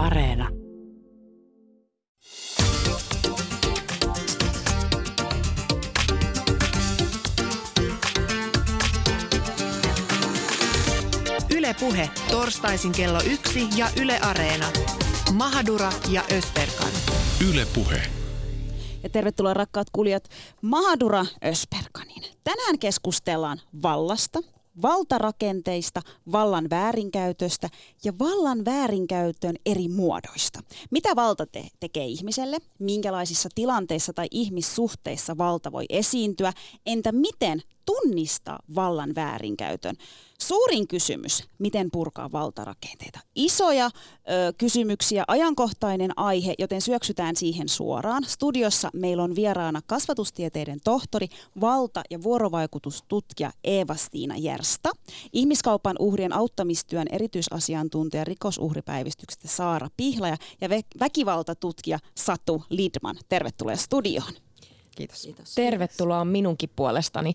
Areena. Yle Puhe torstaisin kello 1 ja Yle Areena. Mahadura ja Özberkan. Yle Puhe. Ja tervetuloa rakkaat kuulijat Mahadura Özberkanin. Tänään keskustellaan vallasta, valtarakenteista, vallan väärinkäytöstä ja vallan väärinkäytön eri muodoista. Mitä valta tekee ihmiselle? Minkälaisissa tilanteissa tai ihmissuhteissa valta voi esiintyä? Entä miten tunnistaa vallan väärinkäytön? Suurin kysymys, miten purkaa valtarakenteita. Isoja kysymyksiä, ajankohtainen aihe, joten syöksytään siihen suoraan. Studiossa meillä on vieraana kasvatustieteiden tohtori, valta- ja vuorovaikutustutkija Eeva-Stiina Gjerstad, ihmiskaupan uhrien auttamistyön erityisasiantuntija rikosuhripäivystyksestä Saara Pihlaja ja väkivaltatutkija Satu Lidman. Tervetuloa studioon. Kiitos. Kiitos. Tervetuloa minunkin puolestani.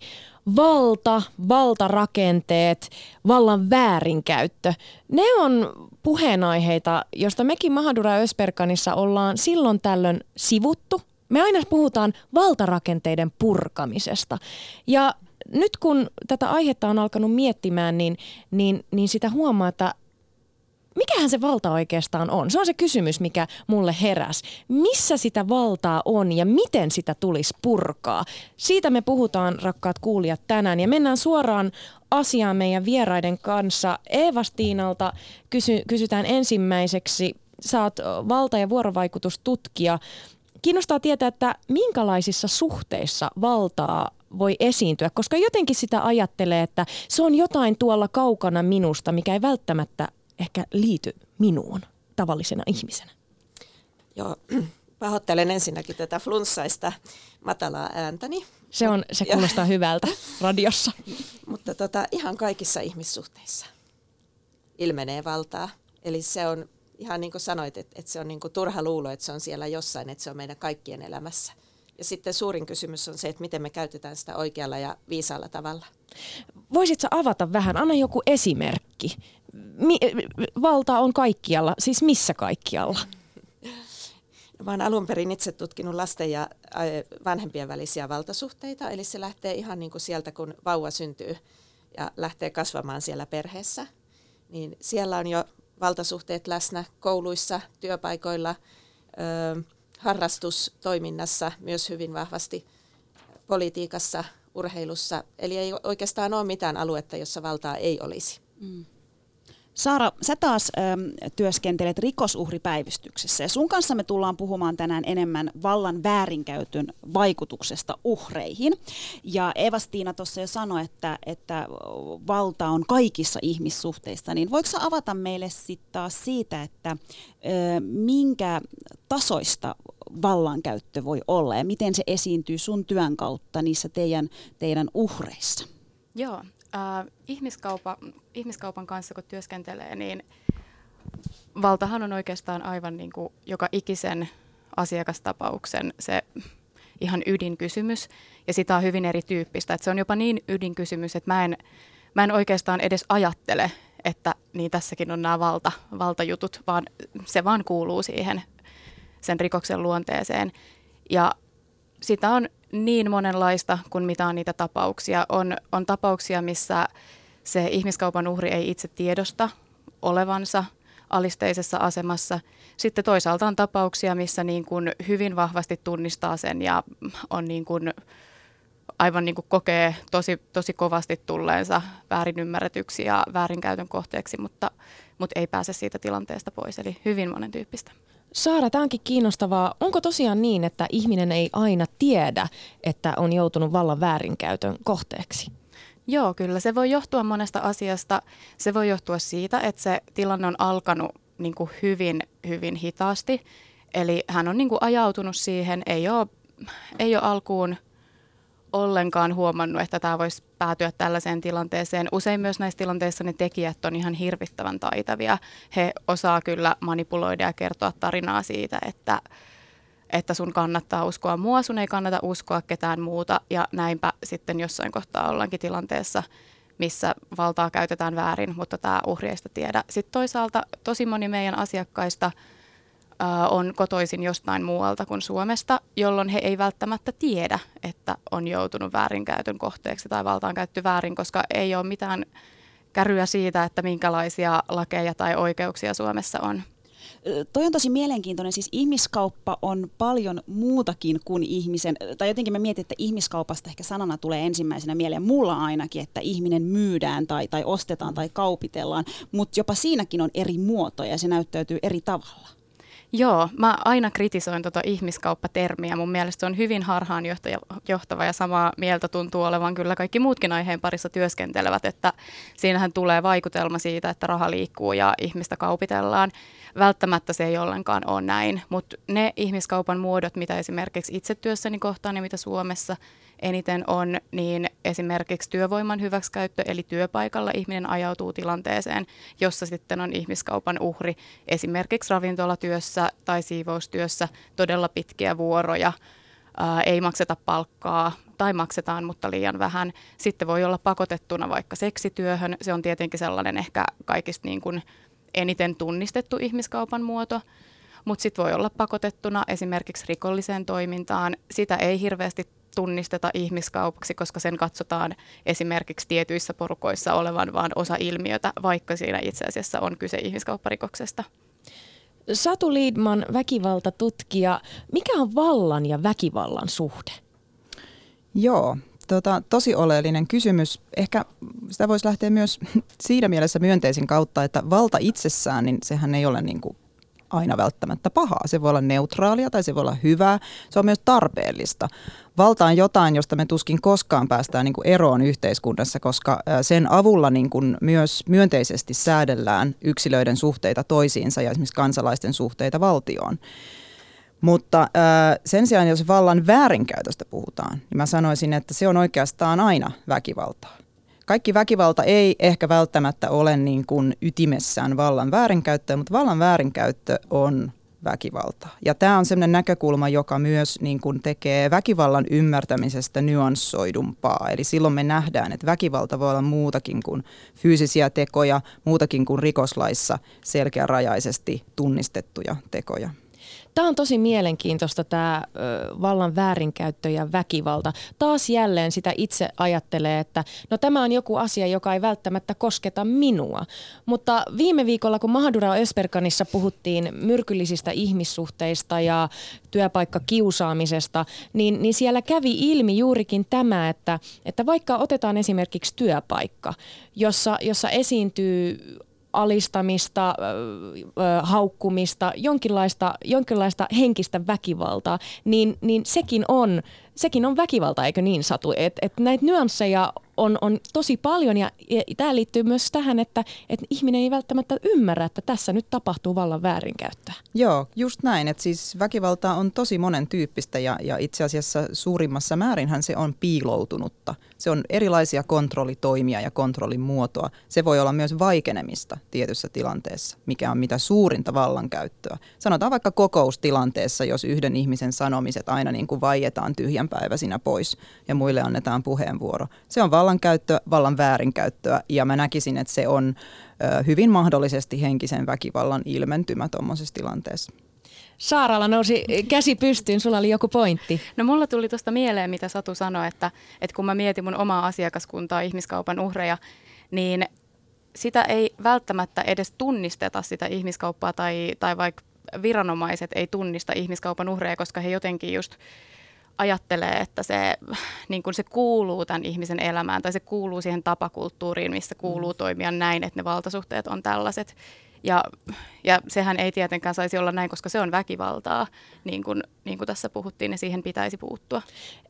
Valta, valtarakenteet, vallan väärinkäyttö. Ne on puheenaiheita, joista mekin Mahadura Özberkanissa ollaan silloin tällöin sivuttu. Me aina puhutaan valtarakenteiden purkamisesta. Ja nyt kun tätä aihetta on alkanut miettimään, niin sitä huomaa, että mikähän se valta oikeastaan on? Se on se kysymys, mikä mulle heräsi. Missä sitä valtaa on ja miten sitä tulisi purkaa? Siitä me puhutaan, rakkaat kuulijat, tänään. Ja mennään suoraan asiaan meidän vieraiden kanssa. Eeva-Stiinalta kysytään ensimmäiseksi. Sä oot valta- ja vuorovaikutustutkija. Kiinnostaa tietää, että minkälaisissa suhteissa valtaa voi esiintyä, koska jotenkin sitä ajattelee, että se on jotain tuolla kaukana minusta, mikä ei välttämättä ehkä liity minuun tavallisena ihmisenä. Joo, pahoittelen ensinnäkin tätä flunssaista matalaa ääntäni. Se kuulostaa hyvältä radiossa. Mutta ihan kaikissa ihmissuhteissa ilmenee valtaa. Eli se on ihan niin kuin sanoit, että se on niin kuin turha luulo, että se on siellä jossain, että se on meidän kaikkien elämässä. Ja sitten suurin kysymys on se, että miten me käytetään sitä oikealla ja viisaalla tavalla. Voisitko avata vähän? Anna joku esimerkki. Valta on kaikkialla, siis missä kaikkialla? No, mä oon alun perin itse tutkinut lasten ja vanhempien välisiä valtasuhteita, eli se lähtee ihan niin kuin sieltä, kun vauva syntyy ja lähtee kasvamaan siellä perheessä. Niin siellä on jo valtasuhteet läsnä kouluissa, työpaikoilla, harrastustoiminnassa, myös hyvin vahvasti politiikassa, urheilussa. Eli ei oikeastaan ole mitään aluetta, jossa valtaa ei olisi. Mm. Saara, sä taas työskentelet rikosuhripäivystyksessä ja sun kanssa me tullaan puhumaan tänään enemmän vallan väärinkäytön vaikutuksesta uhreihin. Ja Eeva-Stiina tuossa jo sanoi, että valta on kaikissa ihmissuhteissa, niin voiko sä avata meille sitten taas siitä, että minkä tasoista vallankäyttö voi olla ja miten se esiintyy sun työn kautta niissä teidän uhreissa? Joo. Ihmiskaupan kanssa, kun työskentelee, niin valtahan on oikeastaan aivan niin kuin joka ikisen asiakastapauksen se ihan ydinkysymys. Ja sitä on hyvin erityyppistä. Että se on jopa niin ydinkysymys, että mä en oikeastaan edes ajattele, että niin tässäkin on nämä valtajutut, vaan se vaan kuuluu siihen sen rikoksen luonteeseen. Ja sitä on niin monenlaista kuin mitä on niitä tapauksia. On tapauksia, missä se ihmiskaupan uhri ei itse tiedosta olevansa alisteisessa asemassa. Sitten toisaalta on tapauksia, missä niin kuin hyvin vahvasti tunnistaa sen ja on niin kuin aivan niin kuin kokee tosi kovasti tulleensa väärinymmärretyksi ja väärinkäytön kohteeksi, mutta ei pääse siitä tilanteesta pois. Eli hyvin monentyyppistä. Saara, tämä onkin kiinnostavaa. Onko tosiaan niin, että ihminen ei aina tiedä, että on joutunut vallan väärinkäytön kohteeksi? Joo, kyllä. Se voi johtua monesta asiasta. Se voi johtua siitä, että se tilanne on alkanut niin kuin hyvin, hyvin hitaasti. Eli hän on niin kuin ajautunut siihen, ei ole alkuun ollenkaan huomannut, että tämä voisi päätyä tällaiseen tilanteeseen. Usein myös näissä tilanteissa ne tekijät on ihan hirvittävän taitavia. He osaa kyllä manipuloida ja kertoa tarinaa siitä, että sun kannattaa uskoa mua, sun ei kannata uskoa ketään muuta. Ja näinpä sitten jossain kohtaa ollaankin tilanteessa, missä valtaa käytetään väärin, mutta tämä uhri ei sitä tiedä. Sitten toisaalta tosi moni meidän asiakkaista on kotoisin jostain muualta kuin Suomesta, jolloin he ei välttämättä tiedä, että on joutunut väärinkäytön kohteeksi tai valtaankäyttö väärin, koska ei ole mitään käryä siitä, että minkälaisia lakeja tai oikeuksia Suomessa on. Toi on tosi mielenkiintoinen, siis ihmiskauppa on paljon muutakin kuin ihmisen, tai jotenkin mä mietin, että ihmiskaupasta ehkä sanana tulee ensimmäisenä mieleen, mulla ainakin, että ihminen myydään tai ostetaan tai kaupitellaan, mutta jopa siinäkin on eri muotoja ja se näyttäytyy eri tavalla. Joo, mä aina kritisoin tuota ihmiskauppatermiä. Mun mielestä se on hyvin harhaanjohtava ja samaa mieltä tuntuu olevan kyllä kaikki muutkin aiheen parissa työskentelevät, että siinähän tulee vaikutelma siitä, että raha liikkuu ja ihmistä kaupitellaan. Välttämättä se ei ollenkaan ole näin, mutta ne ihmiskaupan muodot, mitä esimerkiksi itse työssäni kohtaan ja mitä Suomessa eniten on, niin esimerkiksi työvoiman hyväksikäyttö, eli työpaikalla ihminen ajautuu tilanteeseen, jossa sitten on ihmiskaupan uhri esimerkiksi ravintolatyössä tai siivoustyössä todella pitkiä vuoroja, ei makseta palkkaa tai maksetaan, mutta liian vähän. Sitten voi olla pakotettuna vaikka seksityöhön, se on tietenkin sellainen ehkä kaikista niin kuin eniten tunnistettu ihmiskaupan muoto. Mutta sitten voi olla pakotettuna esimerkiksi rikolliseen toimintaan. Sitä ei hirveästi tunnisteta ihmiskaupaksi, koska sen katsotaan esimerkiksi tietyissä porukoissa olevan vaan osa ilmiötä, vaikka siinä itse asiassa on kyse ihmiskaupparikoksesta. Satu Lidman, väkivaltatutkija. Mikä on vallan ja väkivallan suhde? Joo. Tosi oleellinen kysymys. Ehkä sitä voisi lähteä myös siinä mielessä myönteisin kautta, että valta itsessään, niin sehän ei ole niin kuin aina välttämättä pahaa. Se voi olla neutraalia tai se voi olla hyvää. Se on myös tarpeellista. Valta on jotain, josta me tuskin koskaan päästään niin kuin eroon yhteiskunnassa, koska sen avulla niin kuin myös myönteisesti säädellään yksilöiden suhteita toisiinsa ja esimerkiksi kansalaisten suhteita valtioon. Mutta sen sijaan, jos vallan väärinkäytöstä puhutaan, niin mä sanoisin, että se on oikeastaan aina väkivaltaa. Kaikki väkivalta ei ehkä välttämättä ole niin kuin ytimessään vallan väärinkäyttöä, mutta vallan väärinkäyttö on väkivaltaa. Ja tämä on sellainen näkökulma, joka myös niin kuin tekee väkivallan ymmärtämisestä nyanssoidumpaa. Eli silloin me nähdään, että väkivalta voi olla muutakin kuin fyysisiä tekoja, muutakin kuin rikoslaissa selkeärajaisesti tunnistettuja tekoja. Tämä on tosi mielenkiintoista tämä vallan väärinkäyttö ja väkivalta. Taas jälleen sitä itse ajattelee, että no tämä on joku asia, joka ei välttämättä kosketa minua. Mutta viime viikolla, kun Mahadura Özberkanissa puhuttiin myrkyllisistä ihmissuhteista ja työpaikkakiusaamisesta, niin siellä kävi ilmi juurikin tämä, että vaikka otetaan esimerkiksi työpaikka, jossa esiintyy alistamista, haukkumista, jonkinlaista henkistä väkivaltaa, niin sekin on väkivalta, eikö niin, Satu? Et näitä nyansseja on tosi paljon ja tämä liittyy myös tähän, että ihminen ei välttämättä ymmärrä, että tässä nyt tapahtuu vallan väärinkäyttöä. Joo, just näin. Että siis väkivalta on tosi monen tyyppistä ja itse asiassa suurimmassa määrinhän se on piiloutunutta. Se on erilaisia kontrollitoimia ja kontrollin muotoa. Se voi olla myös vaikenemista tietyssä tilanteessa, mikä on mitä suurinta vallankäyttöä. Sanotaan vaikka kokoustilanteessa, jos yhden ihmisen sanomiset aina niin kuin vaietaan tyhjänpäiväisinä pois ja muille annetaan puheenvuoro. Se on vallankäyttöä, vallan väärinkäyttöä ja mä näkisin, että se on hyvin mahdollisesti henkisen väkivallan ilmentymä tuommoisessa tilanteessa. Saaralla nousi käsi pystyyn, sulla oli joku pointti. No mulla tuli tuosta mieleen, mitä Satu sanoi, että kun mä mietin mun omaa asiakaskuntaa, ihmiskaupan uhreja, niin sitä ei välttämättä edes tunnisteta sitä ihmiskauppaa tai vaikka viranomaiset ei tunnista ihmiskaupan uhreja, koska he jotenkin just ajattelee, että se, niin kuin se kuuluu tämän ihmisen elämään tai se kuuluu siihen tapakulttuuriin, missä kuuluu toimia näin, että ne valtasuhteet on tällaiset. Ja sehän ei tietenkään saisi olla näin, koska se on väkivaltaa, niin kuin tässä puhuttiin, ja siihen pitäisi puuttua.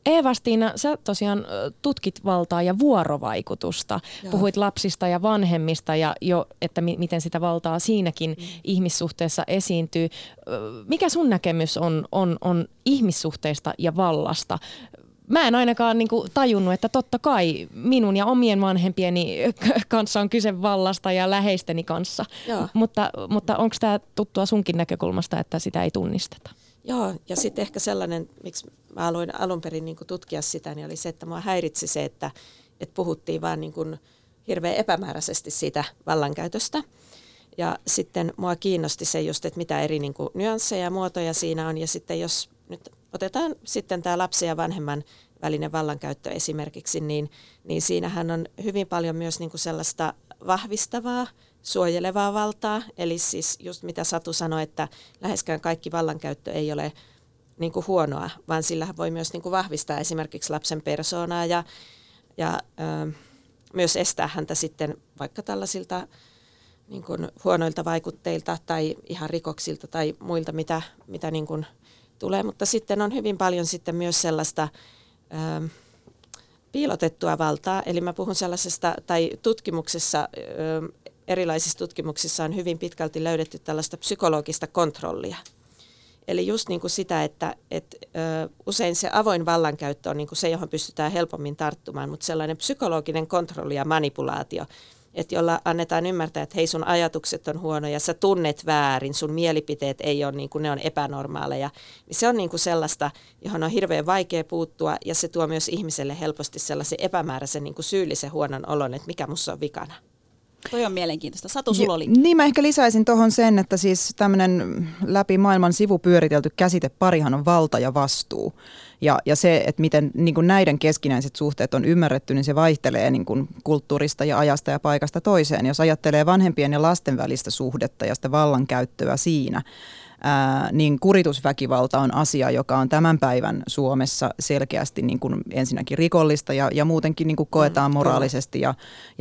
Eeva-Stiina, sä tosiaan tutkit valtaa ja vuorovaikutusta. Joo. Puhuit lapsista ja vanhemmista ja jo, että miten sitä valtaa siinäkin ihmissuhteessa esiintyy. Mikä sun näkemys on ihmissuhteista ja vallasta? Mä en ainakaan niin kuin tajunnut, että totta kai minun ja omien vanhempieni kanssa on kyse vallasta ja läheisteni kanssa. Joo. Mutta onko tämä tuttua sunkin näkökulmasta, että sitä ei tunnisteta? Joo, ja sitten ehkä sellainen, miksi mä aloin alun perin niin kuin tutkia sitä, niin oli se, että mua häiritsi se, että puhuttiin vaan niin kuin hirveän epämääräisesti siitä vallankäytöstä. Ja sitten mua kiinnosti se just, että mitä eri niin kuin nyansseja ja muotoja siinä on. Ja sitten jos nyt otetaan sitten tämä lapsen ja vanhemman välinen vallankäyttö esimerkiksi, niin siinähän on hyvin paljon myös niin kuin sellaista vahvistavaa, suojelevaa valtaa. Eli siis just mitä Satu sanoi, että läheskään kaikki vallankäyttö ei ole niin kuin huonoa, vaan sillä voi myös niin kuin vahvistaa esimerkiksi lapsen persoonaa ja myös estää häntä sitten vaikka tällaisilta niin kuin huonoilta vaikutteilta tai ihan rikoksilta tai muilta, mitä niin kuin tulee. Mutta sitten on hyvin paljon sitten myös sellaista piilotettua valtaa. Eli mä puhun sellaisesta, tai tutkimuksessa, erilaisissa tutkimuksissa on hyvin pitkälti löydetty tällaista psykologista kontrollia. Eli just niin kuin sitä, että usein se avoin vallankäyttö on niin kuin se, johon pystytään helpommin tarttumaan, mutta sellainen psykologinen kontrolli ja manipulaatio, että jolla annetaan ymmärtää, että hei, sun ajatukset on huonoja, sä tunnet väärin, sun mielipiteet ei ole niin kuin ne on epänormaaleja. Se on niin kuin sellaista, johon on hirveän vaikea puuttua, ja se tuo myös ihmiselle helposti sellaisen epämääräisen niin kuin syyllisen huonon olon, että mikä musta on vikana. Toi on mielenkiintoista. Satu, sulla oli. Niin, mä ehkä lisäisin tuohon sen, että siis tämmöinen läpi maailman sivupyöritelty käsiteparihan on valta ja vastuu. Ja se, että miten niin kuin näiden keskinäiset suhteet on ymmärretty, niin se vaihtelee niin kuin kulttuurista ja ajasta ja paikasta toiseen. Jos ajattelee vanhempien ja lasten välistä suhdetta ja sitä vallankäyttöä siinä, niin kuritusväkivalta on asia, joka on tämän päivän Suomessa selkeästi niin kuin ensinnäkin rikollista ja muutenkin niin kuin koetaan moraalisesti ja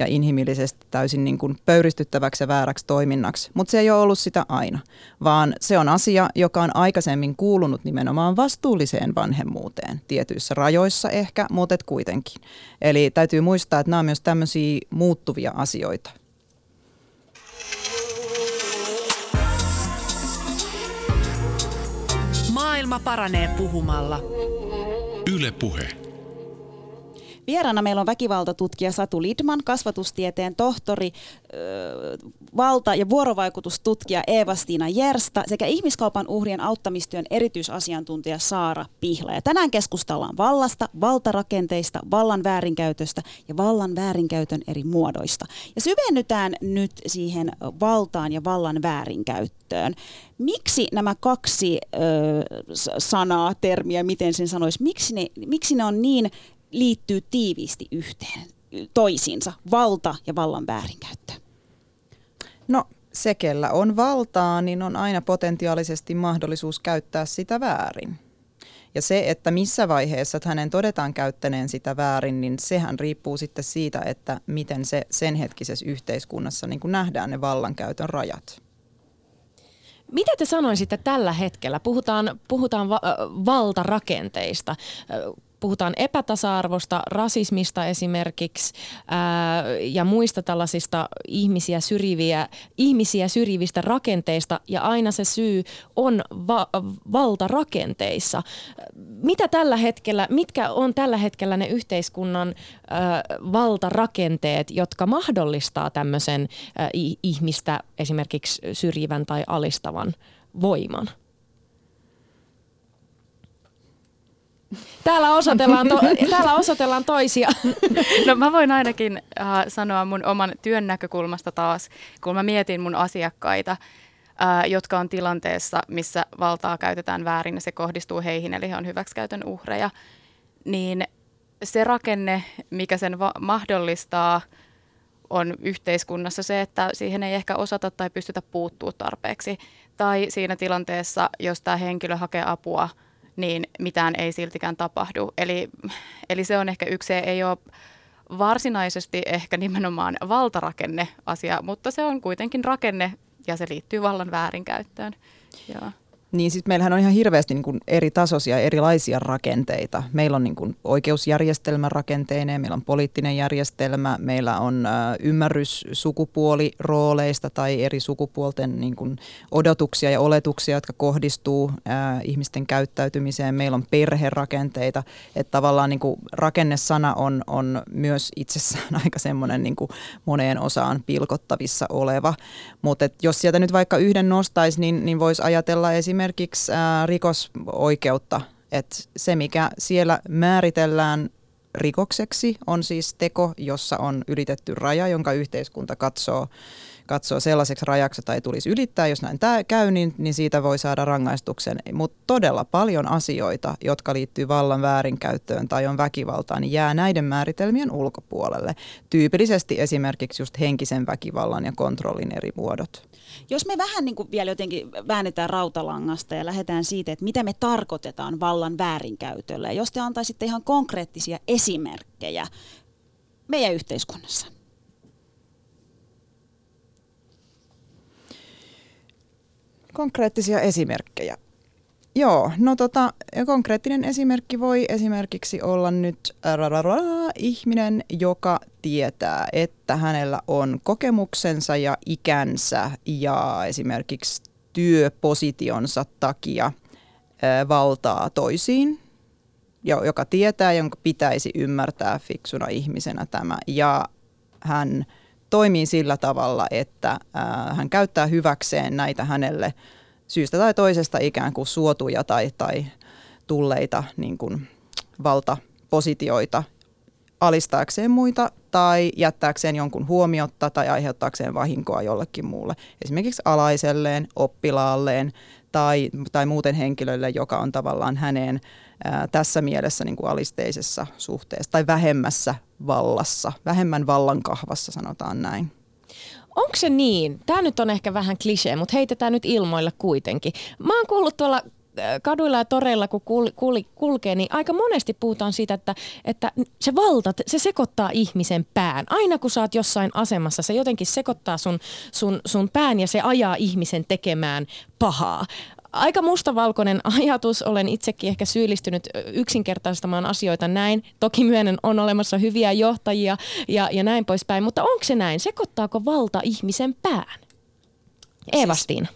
inhimillisesti täysin niin kuin pöyristyttäväksi ja vääräksi toiminnaksi. Mutta se ei ole ollut sitä aina, vaan se on asia, joka on aikaisemmin kuulunut nimenomaan vastuulliseen vanhemmuuteen tietyissä rajoissa ehkä, mutta kuitenkin. Eli täytyy muistaa, että nämä on myös tämmöisiä muuttuvia asioita. Maailma paranee puhumalla. Yle Puhe. Vieraana meillä on väkivaltatutkija Satu Lidman, kasvatustieteen tohtori, valta- ja vuorovaikutustutkija Eeva-Stiina Gjerstad sekä ihmiskaupan uhrien auttamistyön erityisasiantuntija Saara Pihlaja. Tänään keskustellaan vallasta, valtarakenteista, vallan väärinkäytöstä ja vallan väärinkäytön eri muodoista. Ja syvennytään nyt siihen valtaan ja vallan väärinkäyttöön. Miksi nämä kaksi sanaa, termiä, miten sen sanoisi, miksi ne on niin liittyy tiiviisti yhteen toisiinsa, valta ja vallan väärinkäyttö? No, se, kellä on valtaa, niin on aina potentiaalisesti mahdollisuus käyttää sitä väärin. Ja se, että missä vaiheessa hänen todetaan käyttäneen sitä väärin, niin sehän riippuu sitten siitä, että miten se sen hetkisessä yhteiskunnassa niin kuin nähdään ne vallankäytön rajat. Mitä te sanoisitte tällä hetkellä? Puhutaan valtarakenteista. Puhutaan epätasa-arvosta, rasismista esimerkiksi ja muista tällaisista ihmisiä syrjivistä rakenteista, ja aina se syy on valtarakenteissa. Mitkä on tällä hetkellä ne yhteiskunnan valtarakenteet, jotka mahdollistaa tämmöisen ihmistä esimerkiksi syrjivän tai alistavan voiman? Täällä osoitellaan toisia. No, mä voin ainakin sanoa mun oman työn näkökulmasta taas, kun mä mietin mun asiakkaita, jotka on tilanteessa, missä valtaa käytetään väärin ja se kohdistuu heihin, eli he on hyväksikäytön uhreja, niin se rakenne, mikä sen mahdollistaa, on yhteiskunnassa se, että siihen ei ehkä osata tai pystytä puuttua tarpeeksi. Tai siinä tilanteessa, jos tämä henkilö hakee apua, niin mitään ei siltikään tapahdu. Eli se on ehkä yksi, se ei ole varsinaisesti ehkä nimenomaan valtarakenneasia, mutta se on kuitenkin rakenne ja se liittyy vallan väärinkäyttöön. Joo. Niin, siis meillähän on ihan hirveästi niin kuin eri tasoisia, erilaisia rakenteita. Meillä on niin kuin oikeusjärjestelmä rakenteineen, meillä on poliittinen järjestelmä, meillä on ymmärrys sukupuolirooleista tai eri sukupuolten niin kuin odotuksia ja oletuksia, jotka kohdistuu ihmisten käyttäytymiseen. Meillä on perherakenteita, että tavallaan niin kuin rakennesana on myös itsessään aika semmoinen niin kuin moneen osaan pilkottavissa oleva. Mutta jos sieltä nyt vaikka yhden nostaisi, niin voisi ajatella esimerkiksi rikosoikeutta, että se mikä siellä määritellään rikokseksi on siis teko, jossa on ylitetty raja, jonka yhteiskunta katsoo katsoa sellaiseksi rajaksi, jota ei tulisi ylittää. Jos näin käy, niin siitä voi saada rangaistuksen. Mutta todella paljon asioita, jotka liittyy vallan väärinkäyttöön tai on väkivaltaan, niin jää näiden määritelmien ulkopuolelle. Tyypillisesti esimerkiksi just henkisen väkivallan ja kontrollin eri muodot. Jos me vähän niin kuin vielä jotenkin väännetään rautalangasta ja lähdetään siitä, että mitä me tarkoitetaan vallan väärinkäytöllä. Jos te antaisitte ihan konkreettisia esimerkkejä meidän yhteiskunnassa. Konkreettisia esimerkkejä. Joo, no konkreettinen esimerkki voi esimerkiksi olla nyt ihminen, joka tietää, että hänellä on kokemuksensa ja ikänsä ja esimerkiksi työpositionsa takia valtaa toisiin, joka tietää, jonka pitäisi ymmärtää fiksuna ihmisenä tämä, ja hän toimii sillä tavalla, että hän käyttää hyväkseen näitä hänelle syystä tai toisesta ikään kuin suotuja tai tulleita niin kuin valtapositioita alistaakseen muita tai jättääkseen jonkun huomiotta tai aiheuttaakseen vahinkoa jollekin muulle. Esimerkiksi alaiselleen, oppilaalleen tai muuten henkilölle, joka on tavallaan häneen tässä mielessä niin kuin alisteisessa suhteessa tai vähemmässä vallassa, vähemmän vallankahvassa sanotaan näin. Onko se niin? Tämä nyt on ehkä vähän klisee, mutta heitetään nyt ilmoilla kuitenkin. Mä oon kuullut tuolla kaduilla ja toreilla, kun kulkee, niin aika monesti puhutaan siitä, että se valta, se sekoittaa ihmisen pään. Aina kun sä oot jossain asemassa, se jotenkin sekoittaa sun pään ja se ajaa ihmisen tekemään pahaa. Aika mustavalkoinen ajatus, olen itsekin ehkä syyllistynyt yksinkertaistamaan asioita näin. Toki myönnän, on olemassa hyviä johtajia ja näin poispäin, mutta onko se näin? Sekoittaako valta ihmisen pään? Eeva-Stiina.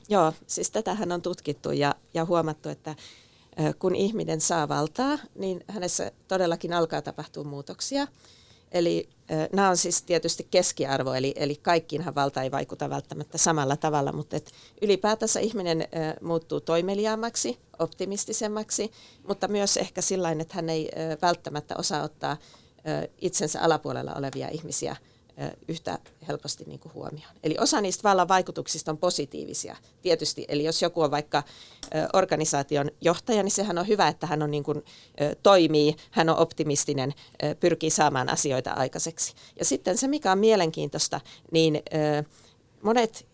Siis tätähän on tutkittu ja huomattu, että kun ihminen saa valtaa, niin hänessä todellakin alkaa tapahtua muutoksia. Eli nämä on siis tietysti keskiarvo, eli kaikkiinhan valta ei vaikuta välttämättä samalla tavalla, mutta ylipäätänsä ihminen muuttuu toimeliaammaksi, optimistisemmaksi, mutta myös ehkä sillain, että hän ei välttämättä osaa ottaa itsensä alapuolella olevia ihmisiä yhtä helposti niin kuin huomioon. Eli osa niistä vallan vaikutuksista on positiivisia tietysti. Eli jos joku on vaikka organisaation johtaja, niin sehän on hyvä, että hän on niin kuin toimii, hän on optimistinen, pyrkii saamaan asioita aikaiseksi. Ja sitten se, mikä on mielenkiintoista, niin monet,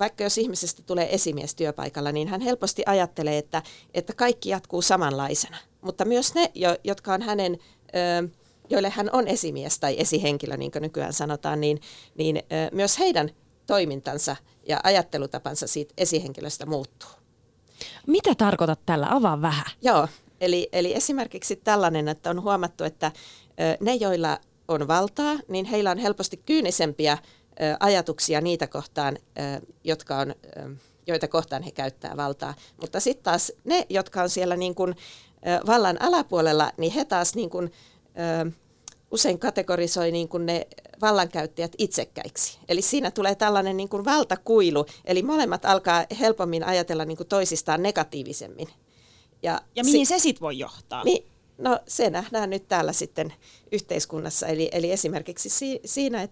vaikka jos ihmisestä tulee esimies työpaikalla, niin hän helposti ajattelee, että kaikki jatkuu samanlaisena. Mutta myös ne, jotka on hänen joille hän on esimies tai esihenkilö, niin kuin nykyään sanotaan, niin myös heidän toimintansa ja ajattelutapansa siitä esihenkilöstä muuttuu. Mitä tarkoitat tällä? Avaa vähän. Joo, eli esimerkiksi tällainen, että on huomattu, että ne, joilla on valtaa, niin heillä on helposti kyynisempiä ajatuksia niitä kohtaan, joita kohtaan he käyttää valtaa. Mutta sitten taas ne, jotka on siellä niin kuin vallan alapuolella, niin he taas niin kuin usein kategorisoi niin kuin ne vallankäyttäjät itsekkäiksi. Eli siinä tulee tällainen niin kuin valtakuilu, eli molemmat alkaa helpommin ajatella niin kuin toisistaan negatiivisemmin. Ja mihin se sitten voi johtaa? Se nähdään nyt täällä sitten yhteiskunnassa, eli esimerkiksi siinä,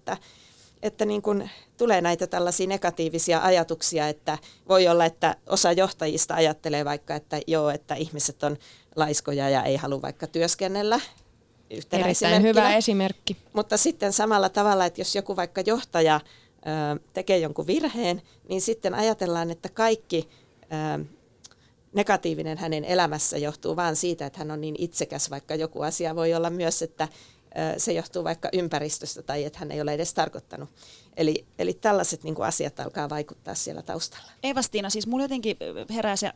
että niin kuin tulee näitä tällaisia negatiivisia ajatuksia, että voi olla, että osa johtajista ajattelee vaikka, että ihmiset on laiskoja ja ei halua vaikka työskennellä. Erittäin hyvä esimerkki. Mutta sitten samalla tavalla, että jos joku vaikka johtaja tekee jonkun virheen, niin sitten ajatellaan, että kaikki negatiivinen hänen elämässä johtuu vaan siitä, että hän on niin itsekäs, vaikka joku asia voi olla myös, että se johtuu vaikka ympäristöstä tai että hän ei ole edes tarkoittanut. Eli tällaiset niin kuin asiat alkaa vaikuttaa siellä taustalla. Eeva-Stiina, siis mulla jotenkin herää se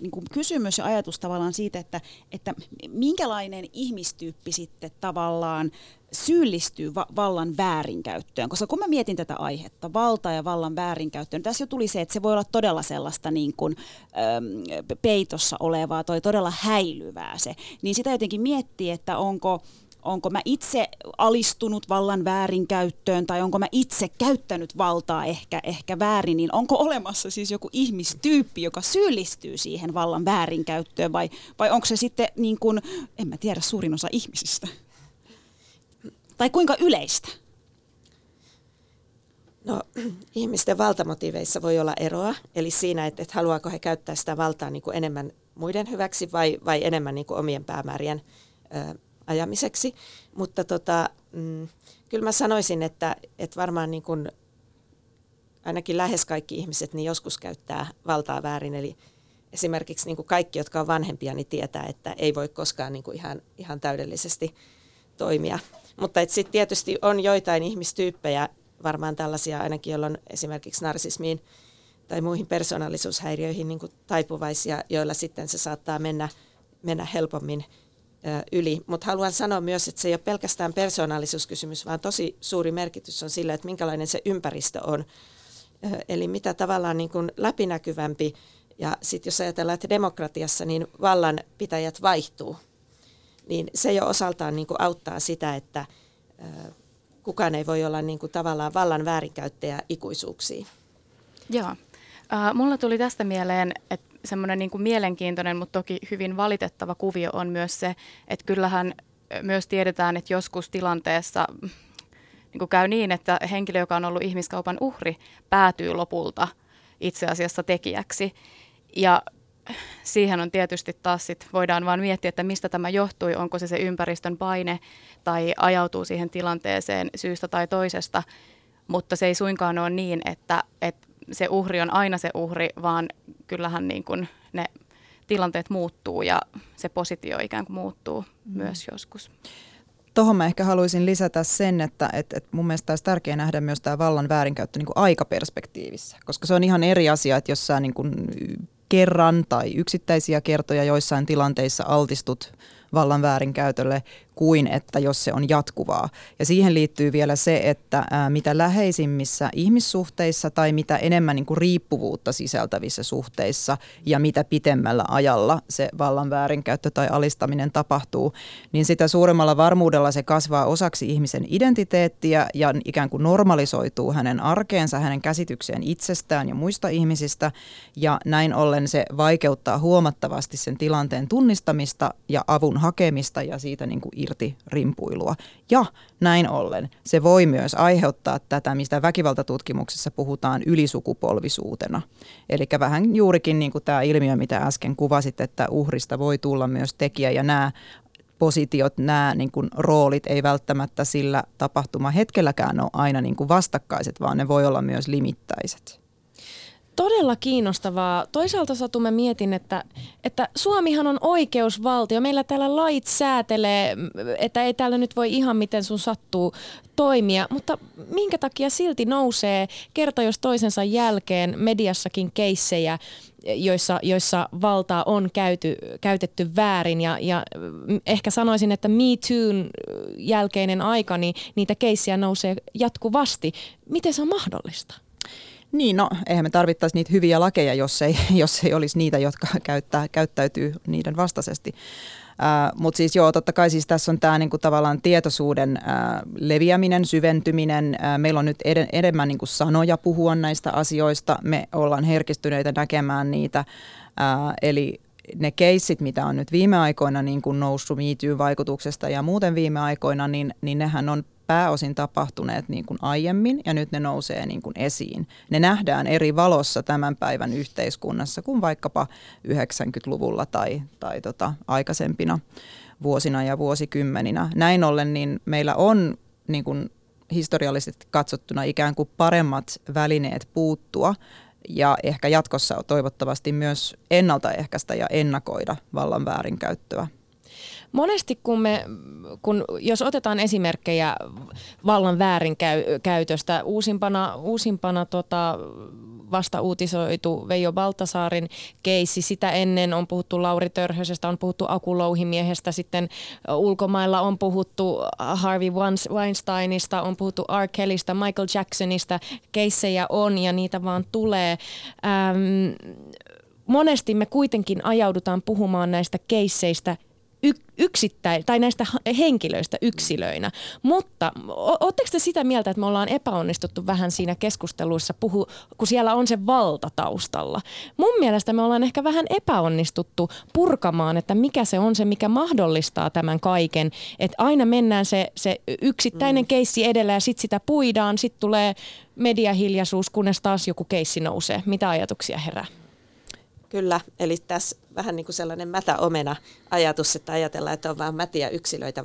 niin kuin kysymys ja ajatus tavallaan siitä, että minkälainen ihmistyyppi sitten tavallaan syyllistyy vallan väärinkäyttöön. Koska kun mä mietin tätä aihetta, valtaa ja vallan väärinkäyttöön, niin tässä jo tuli se, että se voi olla todella sellaista niin kuin, peitossa olevaa tai todella häilyvää se. Niin sitä jotenkin miettii, että onko mä itse alistunut vallan väärinkäyttöön tai onko mä itse käyttänyt valtaa ehkä väärin, niin onko olemassa siis joku ihmistyyppi, joka syyllistyy siihen vallan väärinkäyttöön vai onko se sitten niin kuin, en mä tiedä, suurin osa ihmisistä? Tai kuinka yleistä? No, ihmisten valtamotiiveissa voi olla eroa, eli siinä, että haluaako he käyttää sitä valtaa niin kuin enemmän muiden hyväksi vai enemmän niin kuin omien päämäärien ajamiseksi. Mutta kyllä mä sanoisin, että varmaan niin kuin ainakin lähes kaikki ihmiset niin joskus käyttää valtaa väärin. Eli esimerkiksi niin kuin kaikki, jotka on vanhempia, niin tietää, että ei voi koskaan niin kuin ihan täydellisesti toimia. Mutta sitten tietysti on joitain ihmistyyppejä, varmaan tällaisia ainakin, joilla on esimerkiksi narsismiin tai muihin persoonallisuushäiriöihin niin kuin taipuvaisia, joilla sitten se saattaa mennä helpommin yli. Mutta haluan sanoa myös, että se ei ole pelkästään persoonallisuuskysymys, vaan tosi suuri merkitys on sillä, että minkälainen se ympäristö on. Eli mitä tavallaan niin kuin läpinäkyvämpi, ja sitten jos ajatellaan, että demokratiassa niin vallanpitäjät vaihtuu, niin se jo osaltaan niin kuin auttaa sitä, että kukaan ei voi olla niin kuin tavallaan vallan väärinkäyttäjä ikuisuuksiin. Joo. Mulla tuli tästä mieleen, että semmoinen niin kuin mielenkiintoinen, mutta toki hyvin valitettava kuvio on myös se, että kyllähän myös tiedetään, että joskus tilanteessa niin kuin käy niin, että henkilö, joka on ollut ihmiskaupan uhri, päätyy lopulta itse asiassa tekijäksi. Ja siihen on tietysti taas sit voidaan vaan miettiä, että mistä tämä johtui, onko se ympäristön paine tai ajautuu siihen tilanteeseen syystä tai toisesta, mutta se ei suinkaan ole niin, että se uhri on aina se uhri, vaan kyllähän niin kun ne tilanteet muuttuu ja se positio ikään kuin muuttuu myös joskus. Tuohon mä ehkä haluaisin lisätä sen, että mun mielestä olisi tärkeää nähdä myös tämä vallan väärinkäyttö niin kuin aikaperspektiivissä, koska se on ihan eri asia, että jos sä niin kuin kerran tai yksittäisiä kertoja joissain tilanteissa altistut vallan väärinkäytölle kuin että jos se on jatkuvaa. Ja siihen liittyy vielä se, että mitä läheisimmissä ihmissuhteissa tai mitä enemmän niin kuin riippuvuutta sisältävissä suhteissa ja mitä pitemmällä ajalla se vallan väärinkäyttö tai alistaminen tapahtuu, niin sitä suuremmalla varmuudella se kasvaa osaksi ihmisen identiteettiä ja ikään kuin normalisoituu hänen arkeensa, hänen käsitykseen itsestään ja muista ihmisistä. Ja näin ollen se vaikeuttaa huomattavasti sen tilanteen tunnistamista ja avun hakemista ja siitä niin kuin irti rimpuilua. Ja näin ollen se voi myös aiheuttaa tätä, mistä väkivaltatutkimuksessa puhutaan ylisukupolvisuutena. Eli vähän juurikin niin kuin tämä ilmiö, mitä äsken kuvasit, että uhrista voi tulla myös tekijä ja nämä positiot, nämä niin kuin roolit ei välttämättä sillä tapahtumahetkelläkään ole aina niin kuin vastakkaiset, vaan ne voi olla myös limittäiset. Todella kiinnostavaa. Toisaalta, Satu, mä mietin, että Suomihan on oikeusvaltio. Meillä täällä lait säätelee, että ei täällä nyt voi ihan miten sun sattuu toimia. Mutta minkä takia silti nousee kerta jos toisensa jälkeen mediassakin keissejä, joissa valtaa on käytetty väärin. Ja ehkä sanoisin, että Me Toon jälkeinen aika, niin niitä keissejä nousee jatkuvasti. Miten se on mahdollista? Niin, no eihän me tarvittaisi niitä hyviä lakeja, jos ei olisi niitä, jotka käyttäytyy niiden vastaisesti. Mutta siis joo, totta kai siis tässä on tämä niinku tavallaan tietoisuuden leviäminen, syventyminen. Meillä on nyt enemmän niinku sanoja puhua näistä asioista. Me ollaan herkistyneitä näkemään niitä. Eli ne keissit, mitä on nyt viime aikoina niin kuin noussut MeToo-vaikutuksesta ja muuten viime aikoina, niin nehän on pääosin tapahtuneet niin kuin aiemmin ja nyt ne nousee niin kuin esiin. Ne nähdään eri valossa tämän päivän yhteiskunnassa kuin vaikkapa 90-luvulla tai aikaisempina vuosina ja vuosikymmeninä. Näin ollen niin meillä on niin kuin historiallisesti katsottuna ikään kuin paremmat välineet puuttua ja ehkä jatkossa toivottavasti myös ennaltaehkäistä ja ennakoida vallan väärinkäyttöä. Monesti jos otetaan esimerkkejä vallan väärinkäytöstä, uusimpana vasta uutisoitu Vejo Baltasaarin keissi, sitä ennen on puhuttu Lauri Törhösestä, on puhuttu Aku Louhimiehestä, sitten ulkomailla on puhuttu Harvey Weinsteinista, on puhuttu R. Kellystä, Michael Jacksonista, keissejä on ja niitä vaan tulee. Monesti me kuitenkin ajaudutaan puhumaan näistä keisseistä tai näistä henkilöistä yksilöinä. Mutta ootteko te sitä mieltä, että me ollaan epäonnistuttu vähän siinä keskusteluissa, kun siellä on se valta taustalla? Mun mielestä me ollaan ehkä vähän epäonnistuttu purkamaan, että mikä se on se, mikä mahdollistaa tämän kaiken. Että aina mennään se yksittäinen keissi edellä ja sitten sitä puidaan, sitten tulee mediahiljaisuus, kunnes taas joku keissi nousee. Mitä ajatuksia herää? Kyllä, eli tässä vähän niin kuin sellainen mätäomena ajatus, että ajatellaan, että on vain mätiä yksilöitä,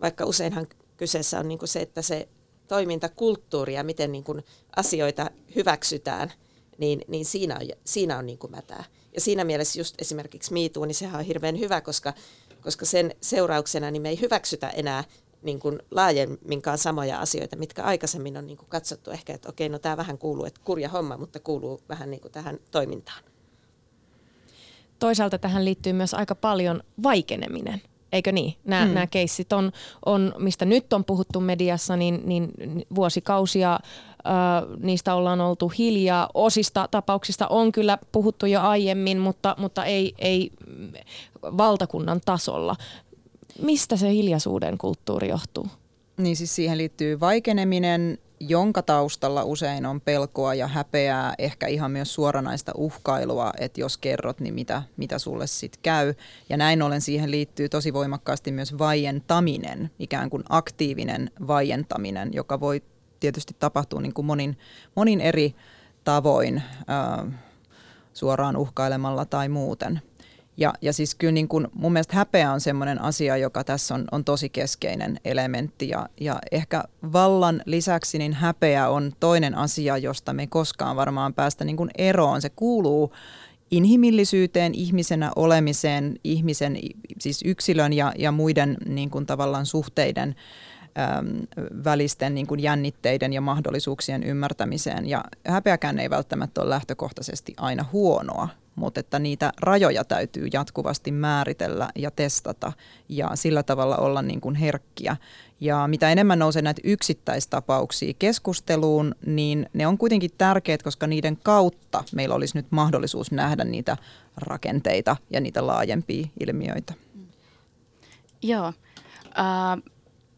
vaikka useinhan kyseessä on niin kuin se, että se toimintakulttuuri ja miten niin kuin asioita hyväksytään, niin siinä on niin kuin mätää. Ja siinä mielessä just esimerkiksi Me Too, niin sehän on hirveän hyvä, koska sen seurauksena niin me ei hyväksytä enää niin kuin laajemminkaan samoja asioita, mitkä aikaisemmin on niin kuin katsottu ehkä, että okei, no tämä vähän kuuluu, että kurja homma, mutta kuuluu vähän niin kuin tähän toimintaan. Toisaalta tähän liittyy myös aika paljon vaikeneminen, eikö niin? Nämä keissit on, mistä nyt on puhuttu mediassa, niin vuosikausia niistä ollaan oltu hiljaa. Osista tapauksista on kyllä puhuttu jo aiemmin, mutta ei valtakunnan tasolla. Mistä se hiljaisuuden kulttuuri johtuu? Niin siis siihen liittyy vaikeneminen, jonka taustalla usein on pelkoa ja häpeää, ehkä ihan myös suoranaista uhkailua, että jos kerrot, niin mitä sulle sitten käy. Ja näin ollen siihen liittyy tosi voimakkaasti myös vaientaminen, ikään kuin aktiivinen vaientaminen, joka voi tietysti tapahtua niin kuin monin eri tavoin, suoraan uhkailemalla tai muuten. Ja siis kyllä niin kuin mun mielestä häpeä on semmoinen asia, joka tässä on tosi keskeinen elementti. Ja ehkä vallan lisäksi niin häpeä on toinen asia, josta me ei koskaan varmaan päästä niin kuin eroon. Se kuuluu inhimillisyyteen, ihmisenä olemiseen, ihmisen, siis yksilön ja muiden niin kuin tavallaan suhteiden välisten niin kuin jännitteiden ja mahdollisuuksien ymmärtämiseen. Ja häpeäkään ei välttämättä ole lähtökohtaisesti aina huonoa, mutta että niitä rajoja täytyy jatkuvasti määritellä ja testata ja sillä tavalla olla niin kuin herkkiä. Ja mitä enemmän nousee näitä yksittäistapauksia keskusteluun, niin ne on kuitenkin tärkeät, koska niiden kautta meillä olisi nyt mahdollisuus nähdä niitä rakenteita ja niitä laajempia ilmiöitä. Joo.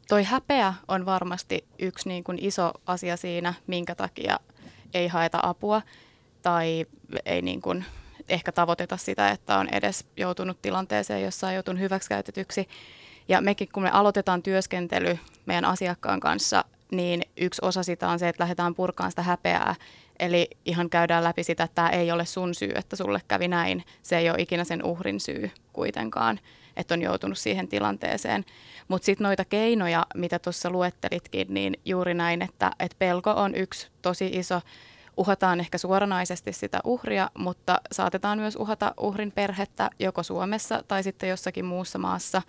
Toi häpeä on varmasti yksi niin kuin iso asia siinä, minkä takia ei haeta apua tai ei niin kuin ehkä tavoiteta sitä, että on edes joutunut tilanteeseen, jossa on joutunut hyväksikäytetyksi. Ja mekin, kun me aloitetaan työskentely meidän asiakkaan kanssa, niin yksi osa sitä on se, että lähdetään purkaan sitä häpeää. Eli ihan käydään läpi sitä, että tämä ei ole sun syy, että sulle kävi näin. Se ei ole ikinä sen uhrin syy kuitenkaan, että on joutunut siihen tilanteeseen. Mutta sitten noita keinoja, mitä tuossa luettelitkin, niin juuri näin, että pelko on yksi tosi iso. Uhataan ehkä suoranaisesti sitä uhria, mutta saatetaan myös uhata uhrin perhettä joko Suomessa tai sitten jossakin muussa maassa.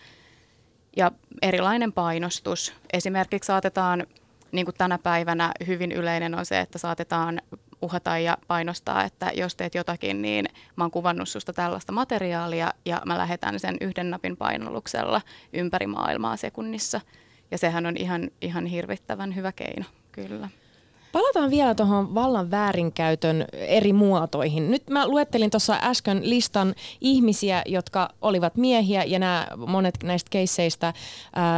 Ja erilainen painostus. Esimerkiksi saatetaan, niin kuin tänä päivänä hyvin yleinen on se, että saatetaan uhata ja painostaa, että jos teet jotakin, niin mä oon kuvannut susta tällaista materiaalia ja mä lähetän sen yhden napin painalluksella ympäri maailmaa sekunnissa. Ja sehän on ihan hirvittävän hyvä keino, kyllä. Palataan vielä tuohon vallan väärinkäytön eri muotoihin. Nyt mä luettelin tuossa äsken listan ihmisiä, jotka olivat miehiä, ja nämä monet näistä keisseistä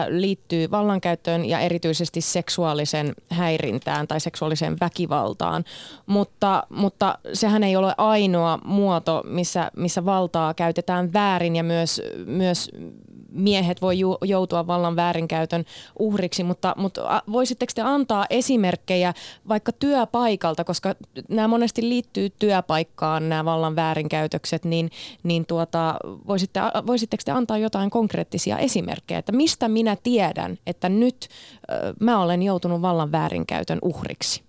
liittyy vallankäyttöön ja erityisesti seksuaalisen häirintään tai seksuaaliseen väkivaltaan. Mutta sehän ei ole ainoa muoto, missä valtaa käytetään väärin ja myös miehet voi joutua vallan väärinkäytön uhriksi, mutta voisitteko te antaa esimerkkejä vaikka työpaikalta, koska nämä monesti liittyy työpaikkaan, nämä vallan väärinkäytökset, niin voisitteko te antaa jotain konkreettisia esimerkkejä, että mistä minä tiedän, että nyt mä olen joutunut vallan väärinkäytön uhriksi?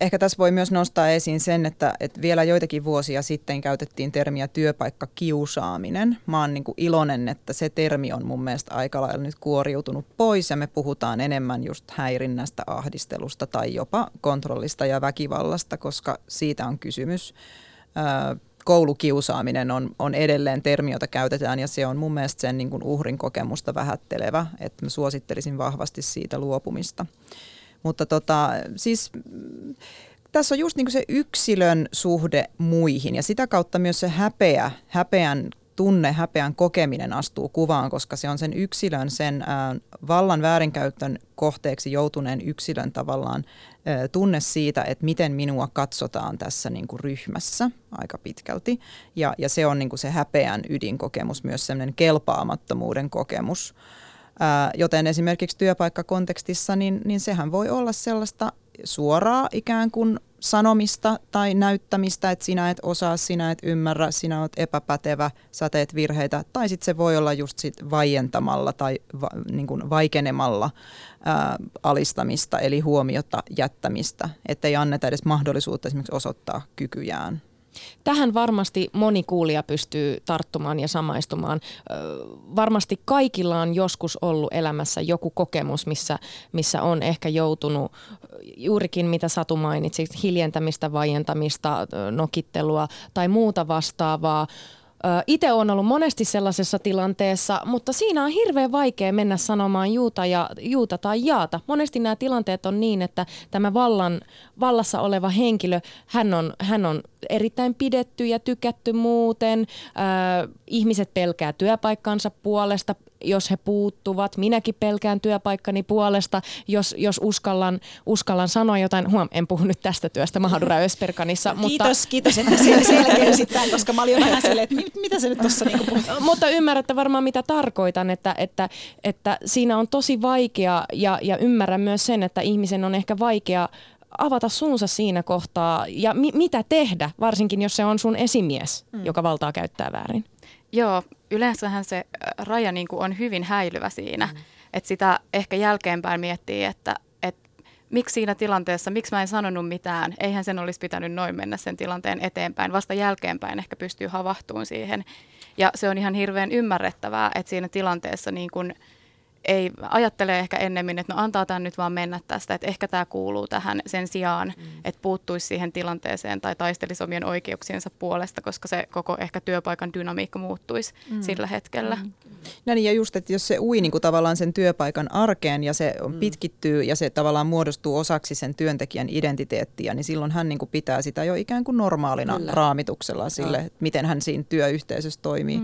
Ehkä tässä voi myös nostaa esiin sen, että vielä joitakin vuosia sitten käytettiin termiä työpaikkakiusaaminen. Mä oon niin kuin iloinen, että se termi on mun mielestä aika lailla nyt kuoriutunut pois ja me puhutaan enemmän just häirinnästä, ahdistelusta tai jopa kontrollista ja väkivallasta, koska siitä on kysymys. Koulukiusaaminen on edelleen termi, jota käytetään ja se on mun mielestä sen niin kuin uhrin kokemusta vähättelevä, että mä suosittelisin vahvasti siitä luopumista. Mutta siis tässä on just niin kuin se yksilön suhde muihin ja sitä kautta myös se häpeän tunne, häpeän kokeminen astuu kuvaan, koska se on sen yksilön, sen vallan väärinkäytön kohteeksi joutuneen yksilön tavallaan tunne siitä, että miten minua katsotaan tässä niin kuin ryhmässä aika pitkälti. Ja se on niin kuin se häpeän ydinkokemus, myös sellainen kelpaamattomuuden kokemus. Joten esimerkiksi työpaikkakontekstissa, niin sehän voi olla sellaista suoraa ikään kuin sanomista tai näyttämistä, että sinä et osaa, sinä et ymmärrä, sinä olet epäpätevä, sä teet virheitä. Tai sitten se voi olla just sit vaientamalla tai niin kuin vaikenemalla alistamista, eli huomiota jättämistä, ettei anneta edes mahdollisuutta esimerkiksi osoittaa kykyjään. Tähän varmasti moni kuulija pystyy tarttumaan ja samaistumaan. Varmasti kaikilla on joskus ollut elämässä joku kokemus, missä on ehkä joutunut juurikin mitä Satu mainitsi, hiljentämistä, vaientamista, nokittelua tai muuta vastaavaa. Itse olen ollut monesti sellaisessa tilanteessa, mutta siinä on hirveän vaikea mennä sanomaan juuta tai jaata. Monesti nämä tilanteet on niin, että tämä vallassa oleva henkilö, hän on erittäin pidetty ja tykätty muuten. Ihmiset pelkää työpaikkansa puolesta, jos he puuttuvat. Minäkin pelkään työpaikkani puolesta, jos uskallan sanoa jotain. En puhu nyt tästä työstä Mahadura Özberkanissa. Kiitos, että selkeysit tämän, koska mä olin vähän silleen, että mitä se nyt tuossa niin puhut. Mutta ymmärrätte varmaan, mitä tarkoitan, että siinä on tosi vaikea ja ymmärrän myös sen, että ihmisen on ehkä vaikea avata suunsa siinä kohtaa ja mitä tehdä, varsinkin jos se on sun esimies, joka valtaa käyttää väärin. Joo, yleensähän se raja niin kuin on hyvin häilyvä siinä, että sitä ehkä jälkeenpäin miettii, että miksi siinä tilanteessa, miksi mä en sanonut mitään, eihän sen olisi pitänyt noin mennä sen tilanteen eteenpäin, vasta jälkeenpäin ehkä pystyy havahtumaan siihen ja se on ihan hirveän ymmärrettävää, että siinä tilanteessa niin kuin ei ajattele ehkä ennemmin, että no antaa tämän nyt vaan mennä tästä, että ehkä tämä kuuluu tähän sen sijaan, että puuttuisi siihen tilanteeseen tai taistelisi omien oikeuksiensa puolesta, koska se koko ehkä työpaikan dynamiikka muuttuisi sillä hetkellä. No niin, ja just, että jos se ui niin kuin tavallaan sen työpaikan arkeen ja se pitkittyy ja se tavallaan muodostuu osaksi sen työntekijän identiteettiä, niin silloin hän niin kuin pitää sitä jo ikään kuin normaalina raamituksella sille, että miten hän siinä työyhteisössä toimii.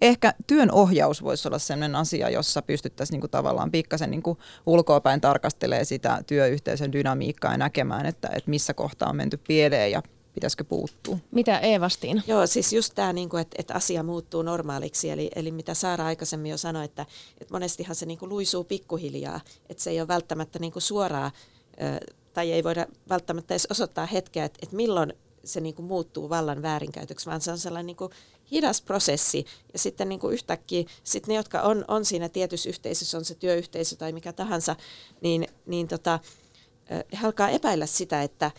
Ehkä työn ohjaus voisi olla sellainen asia, jossa pystyttäisiin niinku tavallaan pikkasen niinku ulkoapäin tarkastelemaan sitä työyhteisön dynamiikkaa ja näkemään, että missä kohtaa on menty pieleen ja pitäisikö puuttua. Mitä Eeva-Stiina? Joo, siis just tämä, niinku, että asia muuttuu normaaliksi, eli mitä Saara aikaisemmin jo sanoi, että monestihan se niinku luisuu pikkuhiljaa, että se ei ole välttämättä niinku suoraa tai ei voida välttämättä edes osoittaa hetkeä, että milloin se niinku muuttuu vallan väärinkäytöksi, vaan se on sellainen niinku hidas prosessi ja sitten niinku yhtäkkiä sit ne, jotka on siinä tietyssä yhteisössä, on se työyhteisö tai mikä tahansa, niin alkaa epäillä sitä, että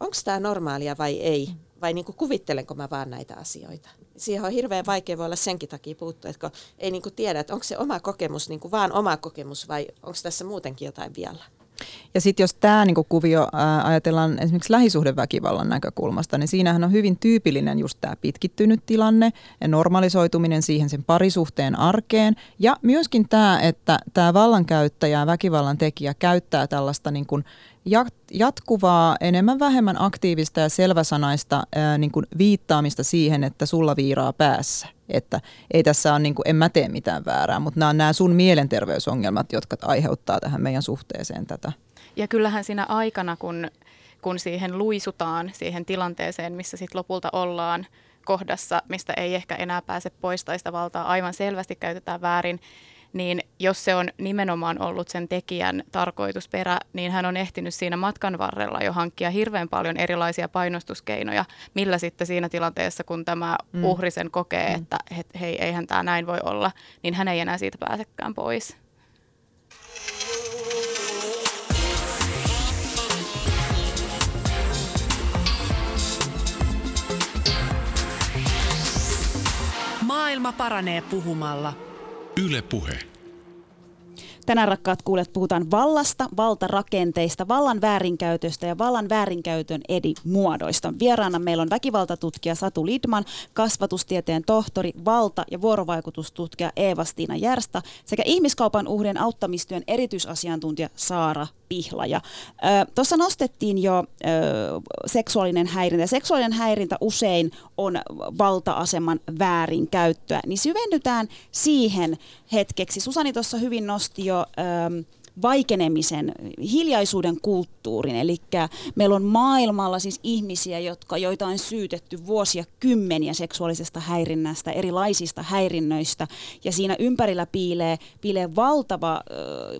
onko tämä normaalia vai ei, vai niinku kuvittelenko mä vaan näitä asioita. Siihen on hirveän vaikea voi olla senkin takia puuttua, että ei niinku tiedä, että onko se oma kokemus niinku vaan oma kokemus vai onko tässä muutenkin jotain vielä. Ja sitten jos tämä niinku kuvio ajatellaan esimerkiksi lähisuhdeväkivallan näkökulmasta, niin siinähän on hyvin tyypillinen just tämä pitkittynyt tilanne ja normalisoituminen siihen sen parisuhteen arkeen. Ja myöskin tämä, että tämä vallankäyttäjä ja väkivallan tekijä käyttää tällaista niinku jatkuvaa, enemmän vähemmän aktiivista ja selväsanaista niinku viittaamista siihen, että sulla viiraa päässä. Että ei tässä ole, niin kuin, en mä tee mitään väärää, mutta nämä on nämä sun mielenterveysongelmat, jotka aiheuttaa tähän meidän suhteeseen tätä. Ja kyllähän siinä aikana, kun siihen luisutaan, siihen tilanteeseen, missä sitten lopulta ollaan kohdassa, mistä ei ehkä enää pääse pois tai sitä valtaa aivan selvästi käytetään väärin, niin jos se on nimenomaan ollut sen tekijän tarkoitusperä, niin hän on ehtinyt siinä matkan varrella jo hankkia hirveän paljon erilaisia painostuskeinoja, millä sitten siinä tilanteessa, kun tämä uhri sen kokee, että hei, eihän tämä näin voi olla, niin hän ei enää siitä pääsekään pois. Maailma paranee puhumalla. Yle Puhe. Tänään, rakkaat kuulet, puhutaan vallasta, valtarakenteista, vallan väärinkäytöstä ja vallan väärinkäytön eri muodoista. Vieraana meillä on väkivaltatutkija Satu Lidman, kasvatustieteen tohtori, valta- ja vuorovaikutustutkija Eeva-Stiina Gjerstad sekä ihmiskaupan uhrien auttamistyön erityisasiantuntija Saara Pihlaja. Tuossa nostettiin jo seksuaalinen häirintä. Seksuaalinen häirintä usein on valta-aseman väärinkäyttöä. Niin syvennytään siihen hetkeksi. Susani tuossa hyvin nosti jo vaikenemisen, hiljaisuuden kulttuurin. Eli meillä on maailmalla siis ihmisiä, joita on syytetty vuosia kymmeniä seksuaalisesta häirinnästä, erilaisista häirinnöistä. Ja siinä ympärillä piilee valtava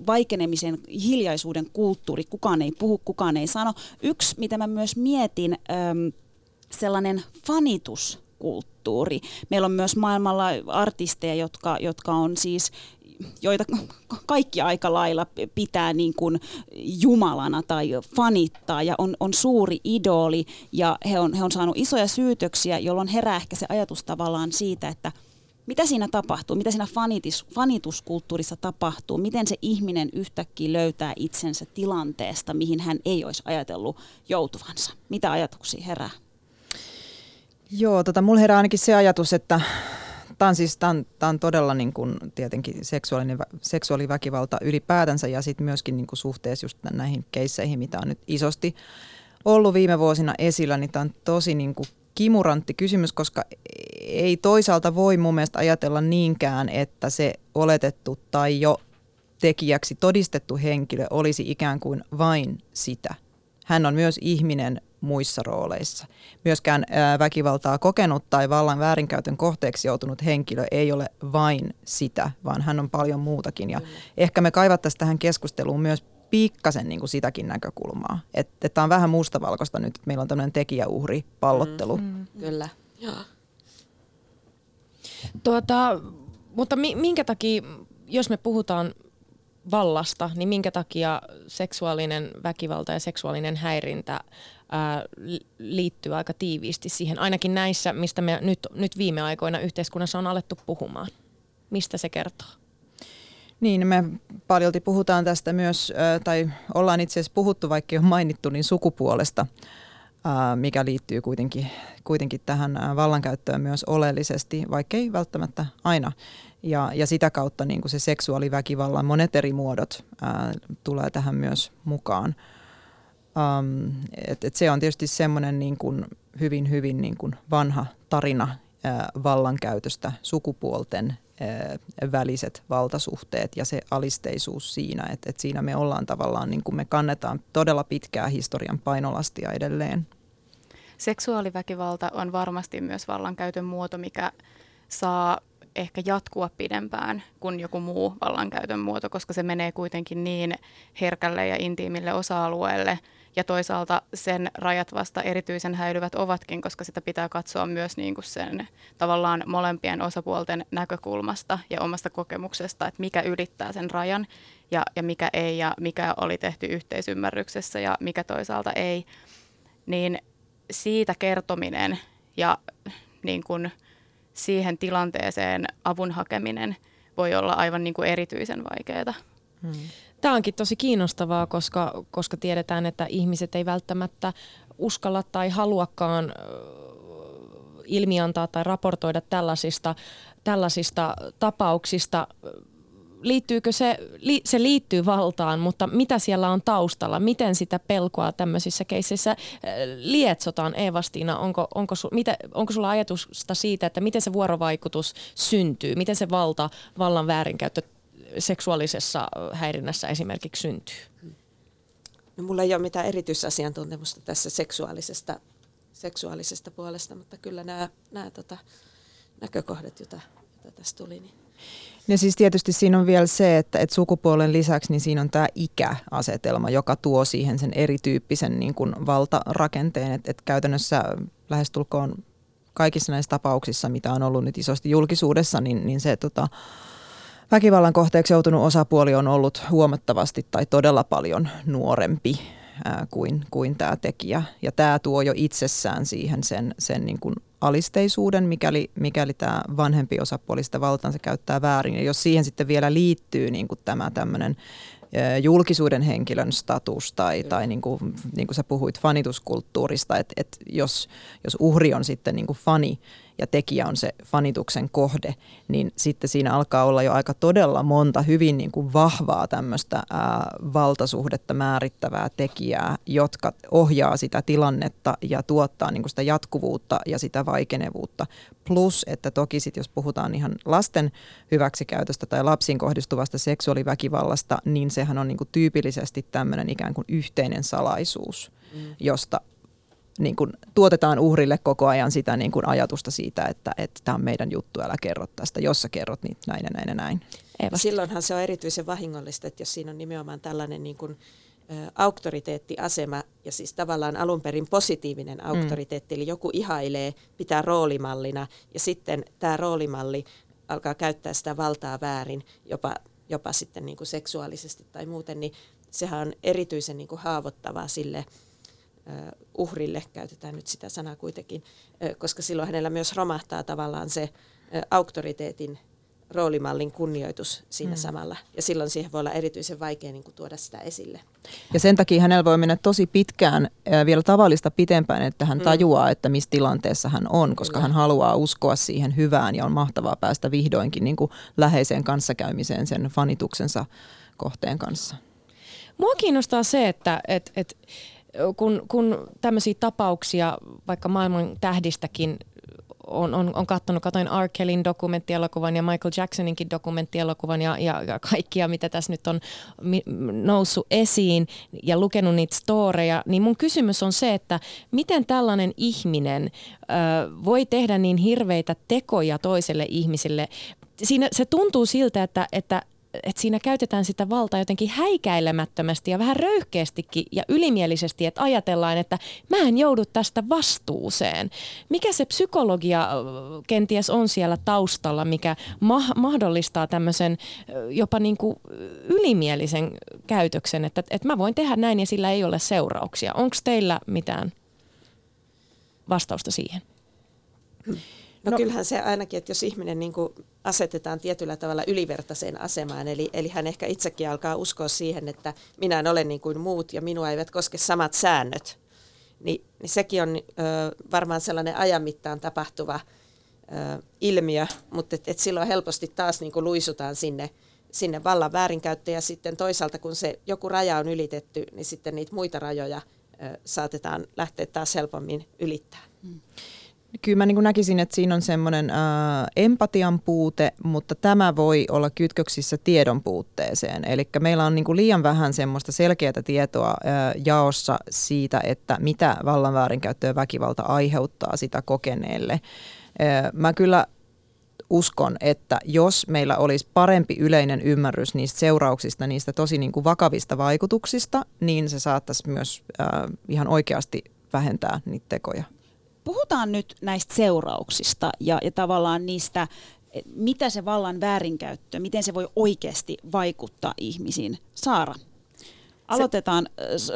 vaikenemisen, hiljaisuuden kulttuuri. Kukaan ei puhu, kukaan ei sano. Yksi, mitä mä myös mietin, sellainen fanituskulttuuri. Meillä on myös maailmalla artisteja, jotka on siis joita kaikki aika lailla pitää niin kuin jumalana tai fanittaa ja on suuri idooli ja he on saanut isoja syytöksiä, jolloin herää ehkä se ajatus tavallaan siitä, että mitä siinä tapahtuu, mitä siinä fanituskulttuurissa tapahtuu, miten se ihminen yhtäkkiä löytää itsensä tilanteesta, mihin hän ei olisi ajatellut joutuvansa. Mitä ajatuksia herää? Joo, mulla herää ainakin se ajatus, että Tämä on todella niin kuin tietenkin seksuaaliväkivalta ylipäätänsä ja sitten myöskin niin kuin suhteessa just näihin keisseihin, mitä on nyt isosti ollut viime vuosina esillä, niin tämä on tosi niin kuin kimurantti kysymys, koska ei toisaalta voi mun mielestä ajatella niinkään, että se oletettu tai jo tekijäksi todistettu henkilö olisi ikään kuin vain sitä. Hän on myös ihminen muissa rooleissa. Myöskään väkivaltaa kokenut tai vallan väärinkäytön kohteeksi joutunut henkilö ei ole vain sitä, vaan hän on paljon muutakin. Ja ehkä me kaivattaisiin tähän keskusteluun myös pikkasen niin kuin sitäkin näkökulmaa. Että tämä on vähän mustavalkoista nyt, että meillä on tämmöinen tekijäuhri-pallottelu. Kyllä. Mutta minkä takia, jos me puhutaan vallasta, niin minkä takia seksuaalinen väkivalta ja seksuaalinen häirintä liittyy aika tiiviisti siihen, ainakin näissä, mistä me nyt viime aikoina yhteiskunnassa on alettu puhumaan. Mistä se kertoo? Niin, me paljolti puhutaan tästä myös, tai ollaan itse asiassa puhuttu, vaikka ei ole mainittu, niin sukupuolesta, mikä liittyy kuitenkin tähän vallankäyttöön myös oleellisesti, vaikka ei välttämättä aina. Ja sitä kautta niin kuin se seksuaaliväkivallan monet eri muodot tulee tähän myös mukaan. Se on tietysti semmoinen niin kuin hyvin niin kuin vanha tarina vallankäytöstä, sukupuolten väliset valtasuhteet ja se alisteisuus siinä, että siinä me ollaan tavallaan, niin kuin me kannetaan todella pitkää historian painolastia edelleen. Seksuaaliväkivalta on varmasti myös vallankäytön muoto, mikä saa ehkä jatkua pidempään kuin joku muu vallankäytön muoto, koska se menee kuitenkin niin herkälle ja intiimille osa-alueelle. Ja toisaalta sen rajat vasta erityisen häilyvät ovatkin, koska sitä pitää katsoa myös niin kuin sen tavallaan molempien osapuolten näkökulmasta ja omasta kokemuksesta, että mikä ylittää sen rajan ja mikä ei ja mikä oli tehty yhteisymmärryksessä ja mikä toisaalta ei. Niin siitä kertominen ja niin kuin siihen tilanteeseen avun hakeminen voi olla aivan niin kuin erityisen vaikeaa. Tämä onkin tosi kiinnostavaa, koska tiedetään, että ihmiset ei välttämättä uskalla tai haluakaan ilmiantaa tai raportoida tällaisista tapauksista. Liittyykö se liittyy valtaan, mutta mitä siellä on taustalla? Miten sitä pelkoa tämmöisissä keisseissä lietsotaan? Eeva-Stiina, onko sulla ajatusta siitä, että miten se vuorovaikutus syntyy? Miten se vallan väärinkäyttö seksuaalisessa häirinnässä esimerkiksi syntyy? No, mulla ei ole mitään erityisasiantuntemusta tässä seksuaalisesta puolesta, mutta kyllä nämä näkökohdat, joita tässä tuli, niin ja siis tietysti siinä on vielä se, että sukupuolen lisäksi niin siinä on tämä ikäasetelma, joka tuo siihen sen erityyppisen niin kuin valtarakenteen, että käytännössä lähestulkoon kaikissa näissä tapauksissa, mitä on ollut nyt isosti julkisuudessa, niin se väkivallan kohteeksi joutunut osapuoli on ollut huomattavasti tai todella paljon nuorempi kuin tämä tekijä. Ja tämä tuo jo itsessään siihen sen niin kuin alisteisuuden, mikäli tämä vanhempi osapuoli sitä valtaansa käyttää väärin. Ja jos siihen sitten vielä liittyy niin kuin tämä tämmöinen julkisuuden henkilön status tai niin kuin sä puhuit fanituskulttuurista, että jos uhri on sitten niin kuin fani ja tekijä on se fanituksen kohde, niin sitten siinä alkaa olla jo aika todella monta hyvin niin kuin vahvaa tämmöistä valtasuhdetta määrittävää tekijää, jotka ohjaa sitä tilannetta ja tuottaa niin kuin sitä jatkuvuutta ja sitä vaikenevuutta. Plus, että toki sitten jos puhutaan ihan lasten hyväksikäytöstä tai lapsiin kohdistuvasta seksuaaliväkivallasta, niin sehän on niin kuin tyypillisesti tämmöinen ikään kuin yhteinen salaisuus, josta niin kuin tuotetaan uhrille koko ajan sitä niin kuin ajatusta siitä, että tämä on meidän juttu, älä kerro tästä. Jos sä kerrot, niin näin ja näin ja näin. Silloinhan se on erityisen vahingollista, että jos siinä on nimenomaan tällainen niin kuin auktoriteettiasema, ja siis tavallaan alun perin positiivinen auktoriteetti, eli joku ihailee, pitää roolimallina, ja sitten tämä roolimalli alkaa käyttää sitä valtaa väärin, jopa sitten niin kuin seksuaalisesti tai muuten, niin sehän on erityisen niin kuin haavoittavaa sille uhrille, käytetään nyt sitä sanaa kuitenkin, koska silloin hänellä myös romahtaa tavallaan se auktoriteetin roolimallin kunnioitus siinä samalla. Ja silloin siihen voi olla erityisen vaikea niin kuin tuoda sitä esille. Ja sen takia hänellä voi mennä tosi pitkään, vielä tavallista pitempään, että hän tajuaa, että missä tilanteessa hän on, koska hän haluaa uskoa siihen hyvään ja on mahtavaa päästä vihdoinkin niin kuin läheiseen kanssakäymiseen sen fanituksensa kohteen kanssa. Mua kiinnostaa se, että kun tämmöisiä tapauksia vaikka maailman tähdistäkin on katsonut, katoin R. Kellyn dokumenttielokuvan ja Michael Jacksoninkin dokumenttielokuvan ja kaikkia, mitä tässä nyt on noussut esiin ja lukenut niitä storeja, niin mun kysymys on se, että miten tällainen ihminen voi tehdä niin hirveitä tekoja toiselle ihmiselle. Siinä se tuntuu siltä, että siinä käytetään sitä valtaa jotenkin häikäilemättömästi ja vähän röyhkeästikin ja ylimielisesti, että ajatellaan, että mä en joudu tästä vastuuseen. Mikä se psykologia kenties on siellä taustalla, mikä mahdollistaa tämmöisen jopa niin kuin ylimielisen käytöksen, että mä voin tehdä näin ja sillä ei ole seurauksia. Onko teillä mitään vastausta siihen? No kyllähän se ainakin, että jos ihminen niin kuin asetetaan tietyllä tavalla ylivertaiseen asemaan, eli hän ehkä itsekin alkaa uskoa siihen, että minä en ole niin kuin muut ja minua eivät koske samat säännöt, niin sekin on varmaan sellainen ajan mittaan tapahtuva ilmiö, mutta et silloin helposti taas niin kuin luisutaan sinne vallan väärinkäyttöön, ja sitten toisaalta kun se joku raja on ylitetty, niin sitten niitä muita rajoja saatetaan lähteä taas helpommin ylittämään. Kyllä mä niin kuin näkisin, että siinä on semmoinen empatian puute, mutta tämä voi olla kytköksissä tiedon puutteeseen. Eli meillä on niin kuin liian vähän semmoista selkeää tietoa jaossa siitä, että mitä vallan väärinkäyttö ja väkivalta aiheuttaa sitä kokeneelle. Mä kyllä uskon, että jos meillä olisi parempi yleinen ymmärrys niistä seurauksista, niistä tosi niin kuin vakavista vaikutuksista, niin se saattaisi myös ihan oikeasti vähentää niitä tekoja. Puhutaan nyt näistä seurauksista ja tavallaan niistä, mitä se vallan väärinkäyttö, miten se voi oikeasti vaikuttaa ihmisiin. Saara, aloitetaan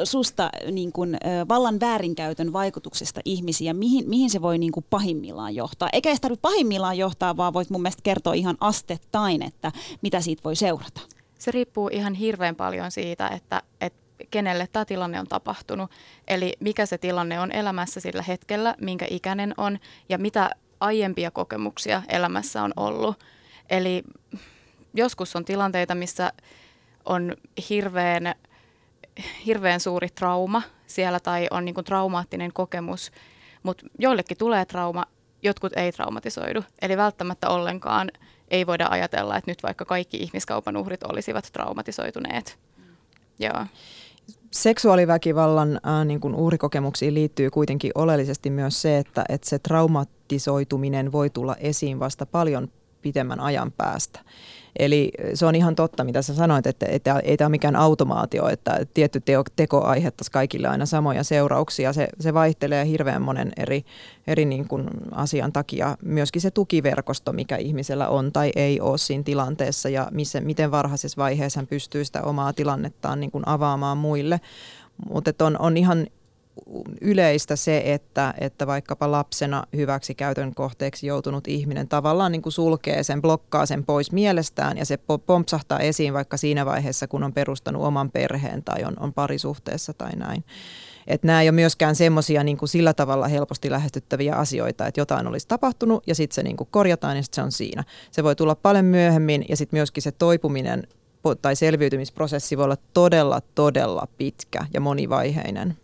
susta niin kuin, vallan väärinkäytön vaikutuksesta ihmisiin ja mihin se voi niin kuin, pahimmillaan johtaa. Eikä edes tarvitse pahimmillaan johtaa, vaan voit mun mielestä kertoa ihan astettain, että mitä siitä voi seurata. Se riippuu ihan hirveän paljon siitä, että kenelle tämä tilanne on tapahtunut, eli mikä se tilanne on elämässä sillä hetkellä, minkä ikäinen on ja mitä aiempia kokemuksia elämässä on ollut. Eli joskus on tilanteita, missä on hirveän suuri trauma siellä tai on niin kuin traumaattinen kokemus, mutta joillekin tulee trauma, jotkut ei traumatisoidu, eli välttämättä ollenkaan ei voida ajatella, että nyt vaikka kaikki ihmiskaupan uhrit olisivat traumatisoituneet. Joo. Seksuaaliväkivallan niin kuin uhrikokemuksiin liittyy kuitenkin oleellisesti myös se, että se traumatisoituminen voi tulla esiin vasta paljon pitemmän ajan päästä. Eli se on ihan totta, mitä sä sanoit, että ei tämä ole mikään automaatio, että tietty teko aiheuttaisi kaikille aina samoja seurauksia. Se vaihtelee hirveän monen eri niin kuin asian takia. Myöskin se tukiverkosto, mikä ihmisellä on tai ei ole siinä tilanteessa ja miten varhaisessa vaiheessa hän pystyy sitä omaa tilannettaan niin kuin avaamaan muille. Mutta on ihan yleistä se, että vaikkapa lapsena hyväksikäytön kohteeksi joutunut ihminen tavallaan niin kuin sulkee sen, blokkaa sen pois mielestään ja se pompsahtaa esiin vaikka siinä vaiheessa, kun on perustanut oman perheen tai on parisuhteessa tai näin. Että nämä ei ole myöskään semmoisia niin kuin sillä tavalla helposti lähestyttäviä asioita, että jotain olisi tapahtunut ja sitten se niin kuin korjataan ja sitten se on siinä. Se voi tulla paljon myöhemmin ja sitten myöskin se toipuminen tai selviytymisprosessi voi olla todella, todella pitkä ja monivaiheinen.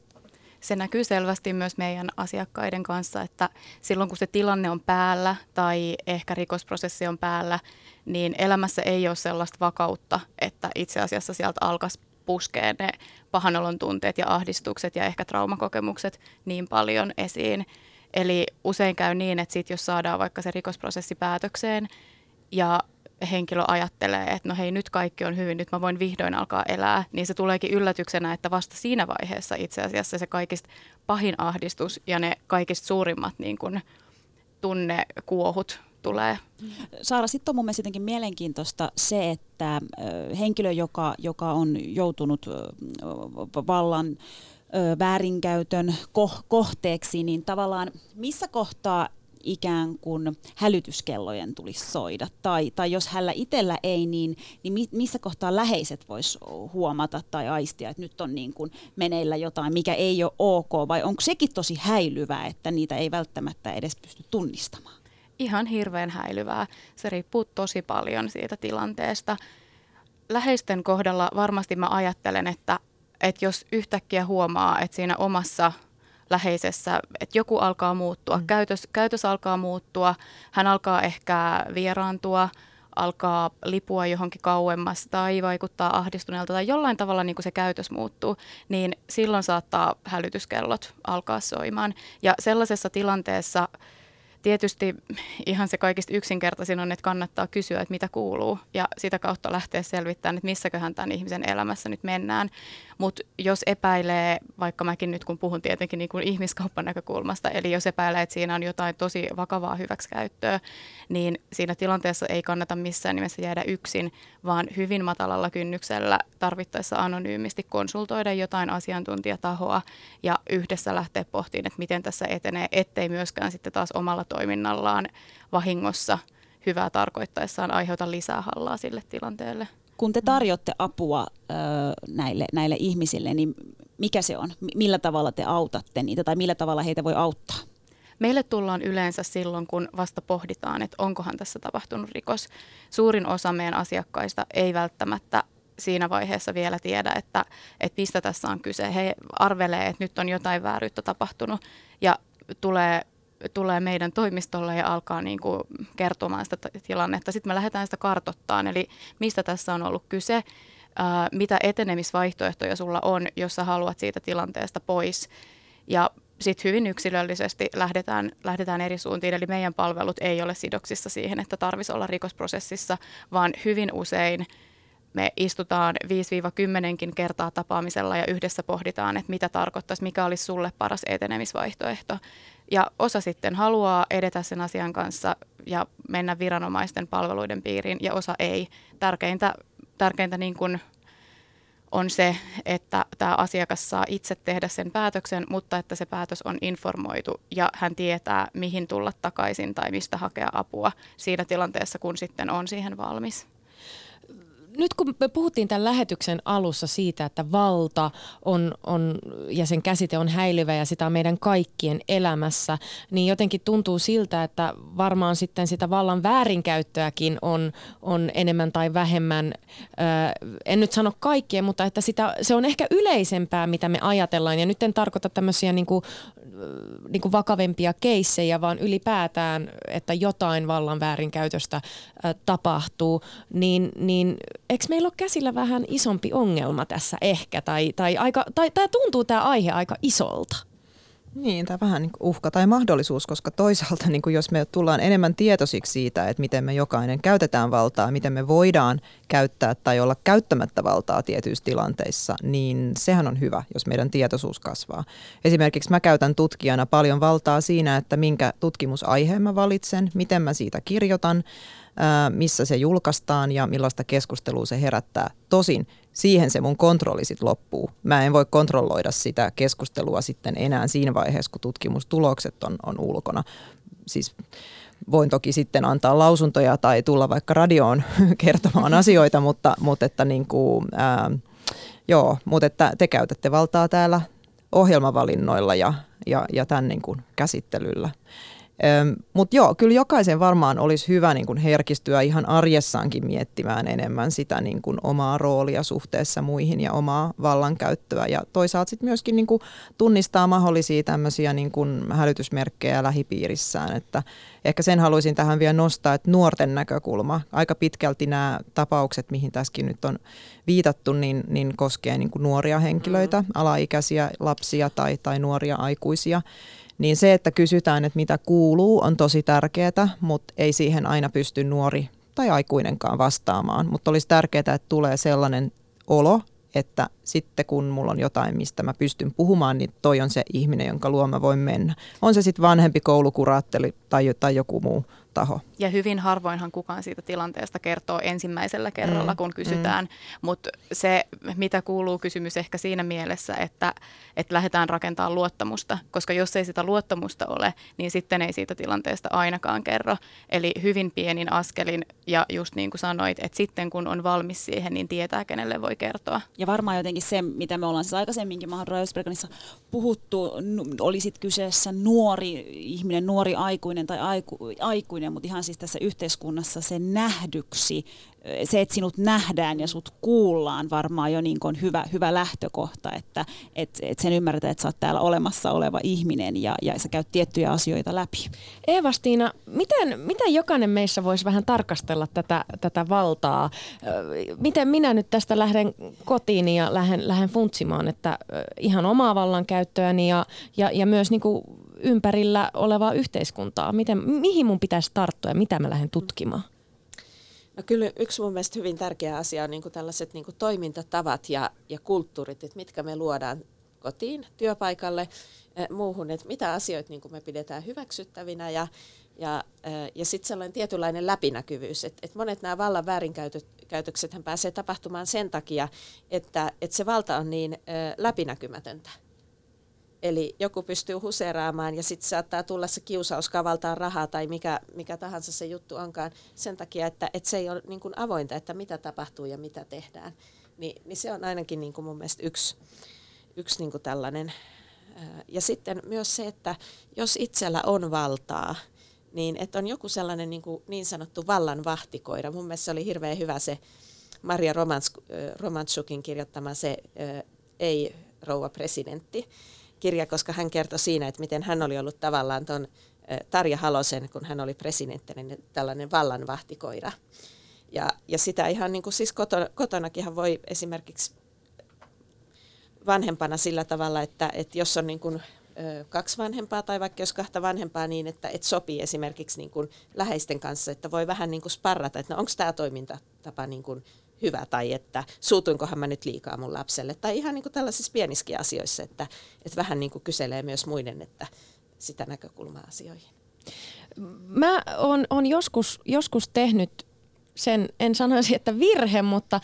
Se näkyy selvästi myös meidän asiakkaiden kanssa, että silloin kun se tilanne on päällä tai ehkä rikosprosessi on päällä, niin elämässä ei ole sellaista vakautta, että itse asiassa sieltä alkaisi puskea ne pahanolon tunteet ja ahdistukset ja ehkä traumakokemukset niin paljon esiin. Eli usein käy niin, että sit jos saadaan vaikka se rikosprosessi päätökseen ja henkilö ajattelee, että no hei, nyt kaikki on hyvin, nyt mä voin vihdoin alkaa elää, niin se tuleekin yllätyksenä, että vasta siinä vaiheessa itse asiassa se kaikista pahin ahdistus ja ne kaikista suurimmat niin kun, tunnekuohut tulee. Saara, sitten on mun mielestä jotenkin mielenkiintoista se, että henkilö, joka on joutunut vallan väärinkäytön kohteeksi, niin tavallaan missä kohtaa ikään kuin hälytyskellojen tulisi soida. Tai jos hänellä itsellä ei, niin missä kohtaa läheiset vois huomata tai aistia, että nyt on niin kuin meneillä jotain, mikä ei ole ok, vai onko sekin tosi häilyvää, että niitä ei välttämättä edes pysty tunnistamaan? Ihan hirveän häilyvää. Se riippuu tosi paljon siitä tilanteesta. Läheisten kohdalla varmasti mä ajattelen, että jos yhtäkkiä huomaa, että siinä omassa läheisessä, että joku alkaa muuttua, käytös alkaa muuttua, hän alkaa ehkä vieraantua, alkaa lipua johonkin kauemmas tai vaikuttaa ahdistuneelta tai jollain tavalla niin kuin se käytös muuttuu, niin silloin saattaa hälytyskellot alkaa soimaan. Ja sellaisessa tilanteessa tietysti ihan se kaikista yksinkertaisin on, että kannattaa kysyä, että mitä kuuluu ja sitä kautta lähteä selvittämään, että missäköhän tämän ihmisen elämässä nyt mennään. Mutta jos epäilee, vaikka mäkin nyt kun puhun tietenkin niin kuin ihmiskauppan näkökulmasta, eli jos epäilee, että siinä on jotain tosi vakavaa hyväksikäyttöä, niin siinä tilanteessa ei kannata missään nimessä jäädä yksin, vaan hyvin matalalla kynnyksellä tarvittaessa anonyymisti konsultoida jotain asiantuntijatahoa ja yhdessä lähteä pohtiin, että miten tässä etenee, ettei myöskään sitten taas omalla toiminnallaan vahingossa hyvää tarkoittaessaan aiheuta lisää hallaa sille tilanteelle. Kun te tarjotte apua näille ihmisille, niin mikä se on? Millä tavalla te autatte niitä tai millä tavalla heitä voi auttaa? Meille tullaan yleensä silloin, kun vasta pohditaan, että onkohan tässä tapahtunut rikos. Suurin osa meidän asiakkaista ei välttämättä siinä vaiheessa vielä tiedä, että mistä tässä on kyse. He arvelee, että nyt on jotain vääryyttä tapahtunut ja tulee meidän toimistolle ja alkaa niin kuin kertomaan sitä tilannetta. Sitten me lähdetään sitä kartoittamaan, eli mistä tässä on ollut kyse, mitä etenemisvaihtoehtoja sulla on, jos sä haluat siitä tilanteesta pois. Ja sitten hyvin yksilöllisesti lähdetään eri suuntiin, eli meidän palvelut ei ole sidoksissa siihen, että tarvitsisi olla rikosprosessissa, vaan hyvin usein me istutaan 5-10 kertaa tapaamisella ja yhdessä pohditaan, että mitä tarkoittaisi, mikä olisi sulle paras etenemisvaihtoehto. Ja osa sitten haluaa edetä sen asian kanssa ja mennä viranomaisten palveluiden piiriin ja osa ei. Tärkeintä niin kuin on se, että tämä asiakas saa itse tehdä sen päätöksen, mutta että se päätös on informoitu ja hän tietää, mihin tulla takaisin tai mistä hakea apua siinä tilanteessa, kun sitten on siihen valmis. Nyt kun me puhuttiin tämän lähetyksen alussa siitä, että valta on ja sen käsite on häilyvä ja sitä on meidän kaikkien elämässä, niin jotenkin tuntuu siltä, että varmaan sitten sitä vallan väärinkäyttöäkin on enemmän tai vähemmän, en nyt sano kaikkien, mutta että se on ehkä yleisempää, mitä me ajatellaan. Ja nyt en tarkoita tämmöisiä niin kuin vakavempia keissejä, vaan ylipäätään, että jotain vallan väärinkäytöstä tapahtuu, niin eikö meillä ole käsillä vähän isompi ongelma tässä ehkä, tai tuntuu tämä aihe aika isolta? Niin, tämä vähän niin kuin uhka tai mahdollisuus, koska toisaalta niin kuin jos me tullaan enemmän tietoisiksi siitä, että miten me jokainen käytetään valtaa, miten me voidaan käyttää tai olla käyttämättä valtaa tietyissä tilanteissa, niin sehän on hyvä, jos meidän tietoisuus kasvaa. Esimerkiksi mä käytän tutkijana paljon valtaa siinä, että minkä tutkimusaiheen mä valitsen, miten mä siitä kirjoitan, missä se julkaistaan ja millaista keskustelua se herättää. Tosin siihen se mun kontrolli sitten loppuu. Mä en voi kontrolloida sitä keskustelua sitten enää siinä vaiheessa, kun tutkimustulokset on ulkona. Siis voin toki sitten antaa lausuntoja tai tulla vaikka radioon kertomaan asioita, mutta että te käytätte valtaa täällä ohjelmavalinnoilla ja tämän niin kuin käsittelyllä. Mutta joo, kyllä jokaisen varmaan olisi hyvä niin kuin herkistyä ihan arjessaankin miettimään enemmän sitä niin kuin omaa roolia suhteessa muihin ja omaa vallankäyttöä. Ja toisaalta sitten myöskin niin kuin tunnistaa mahdollisia tämmöisiä niin kuin hälytysmerkkejä lähipiirissään. Että ehkä sen haluaisin tähän vielä nostaa, että nuorten näkökulma, aika pitkälti nämä tapaukset, mihin tässäkin nyt on viitattu, niin koskee niin kuin nuoria henkilöitä, alaikäisiä lapsia tai nuoria aikuisia. Niin se, että kysytään, että mitä kuuluu, on tosi tärkeää, mutta ei siihen aina pysty nuori tai aikuinenkaan vastaamaan. Mutta olisi tärkeää, että tulee sellainen olo, että sitten kun mulla on jotain, mistä mä pystyn puhumaan, niin toi on se ihminen, jonka luo mä voin mennä. On se sitten vanhempi koulukuraattori tai joku muu taho. Ja hyvin harvoinhan kukaan siitä tilanteesta kertoo ensimmäisellä kerralla, kun kysytään. Mutta se, mitä kuuluu kysymys ehkä siinä mielessä, että lähdetään rakentamaan luottamusta. Koska jos ei sitä luottamusta ole, niin sitten ei siitä tilanteesta ainakaan kerro. Eli hyvin pienin askelin ja just niin kuin sanoit, että sitten kun on valmis siihen, niin tietää kenelle voi kertoa. Ja varmaan jotenkin se, mitä me ollaan siis aikaisemminkin Mahadura Özberkanissa puhuttu, oli sitten kyseessä nuori ihminen, nuori aikuinen tai aikuinen. Mutta ihan siis tässä yhteiskunnassa se nähdyksi, se, että sinut nähdään ja sut kuullaan varmaan jo niin kuin hyvä lähtökohta, että sen ymmärretään, että sä oot täällä olemassa oleva ihminen ja sä käyt tiettyjä asioita läpi. Eeva-Stiina, miten jokainen meissä voisi vähän tarkastella tätä valtaa? Miten minä nyt tästä lähden kotiin ja lähden funtsimaan, että ihan omaa vallankäyttöäni ja myös niin kuin ympärillä olevaa yhteiskuntaa? Mihin mun pitäisi tarttua ja mitä mä lähden tutkimaan? No kyllä yksi mun mielestä hyvin tärkeä asia on niin kuin tällaiset niin kuin toimintatavat ja kulttuurit, että mitkä me luodaan kotiin, työpaikalle, muuhun, että mitä asioita niin kuin me pidetään hyväksyttävinä ja sitten sellainen tietynlainen läpinäkyvyys, että monet nämä vallan väärinkäytöksethän pääsee tapahtumaan sen takia, että se valta on niin läpinäkymätöntä. Eli joku pystyy huseeraamaan ja sitten saattaa tulla se kiusaus kavaltaa rahaa tai mikä tahansa se juttu onkaan sen takia, että se ei ole niin kuin avointa, että mitä tapahtuu ja mitä tehdään. Niin se on ainakin niin kuin mun mielestä yksi niin kuin tällainen. Ja sitten myös se, että jos itsellä on valtaa, niin että on joku sellainen niin sanottu vallan vahtikoira. Mun mielestä se oli hirveän hyvä se Maria Romantsukin kirjoittama se Ei rouva presidentti. Kirja, koska hän kertoi siinä, että miten hän oli ollut tavallaan tuon Tarja Halosen, kun hän oli presidentti, niin tällainen vallanvahtikoira. Ja sitä ihan niin kuin siis kotonakin voi esimerkiksi vanhempana sillä tavalla, että jos on niin kuin kaksi vanhempaa tai vaikka jos kahta vanhempaa niin, että sopii esimerkiksi niin kuin läheisten kanssa, että voi vähän niin kuin sparrata, että no onko tämä toimintatapa niin kuin hyvä, tai että suutuinkohan mä nyt liikaa mun lapselle, tai ihan niin kuin tällaisissa pienissäkin asioissa, että vähän niin kuin kyselee myös muiden että sitä näkökulmaa asioihin. Mä oon joskus tehnyt sen, en sanoisi, että virhe, mutta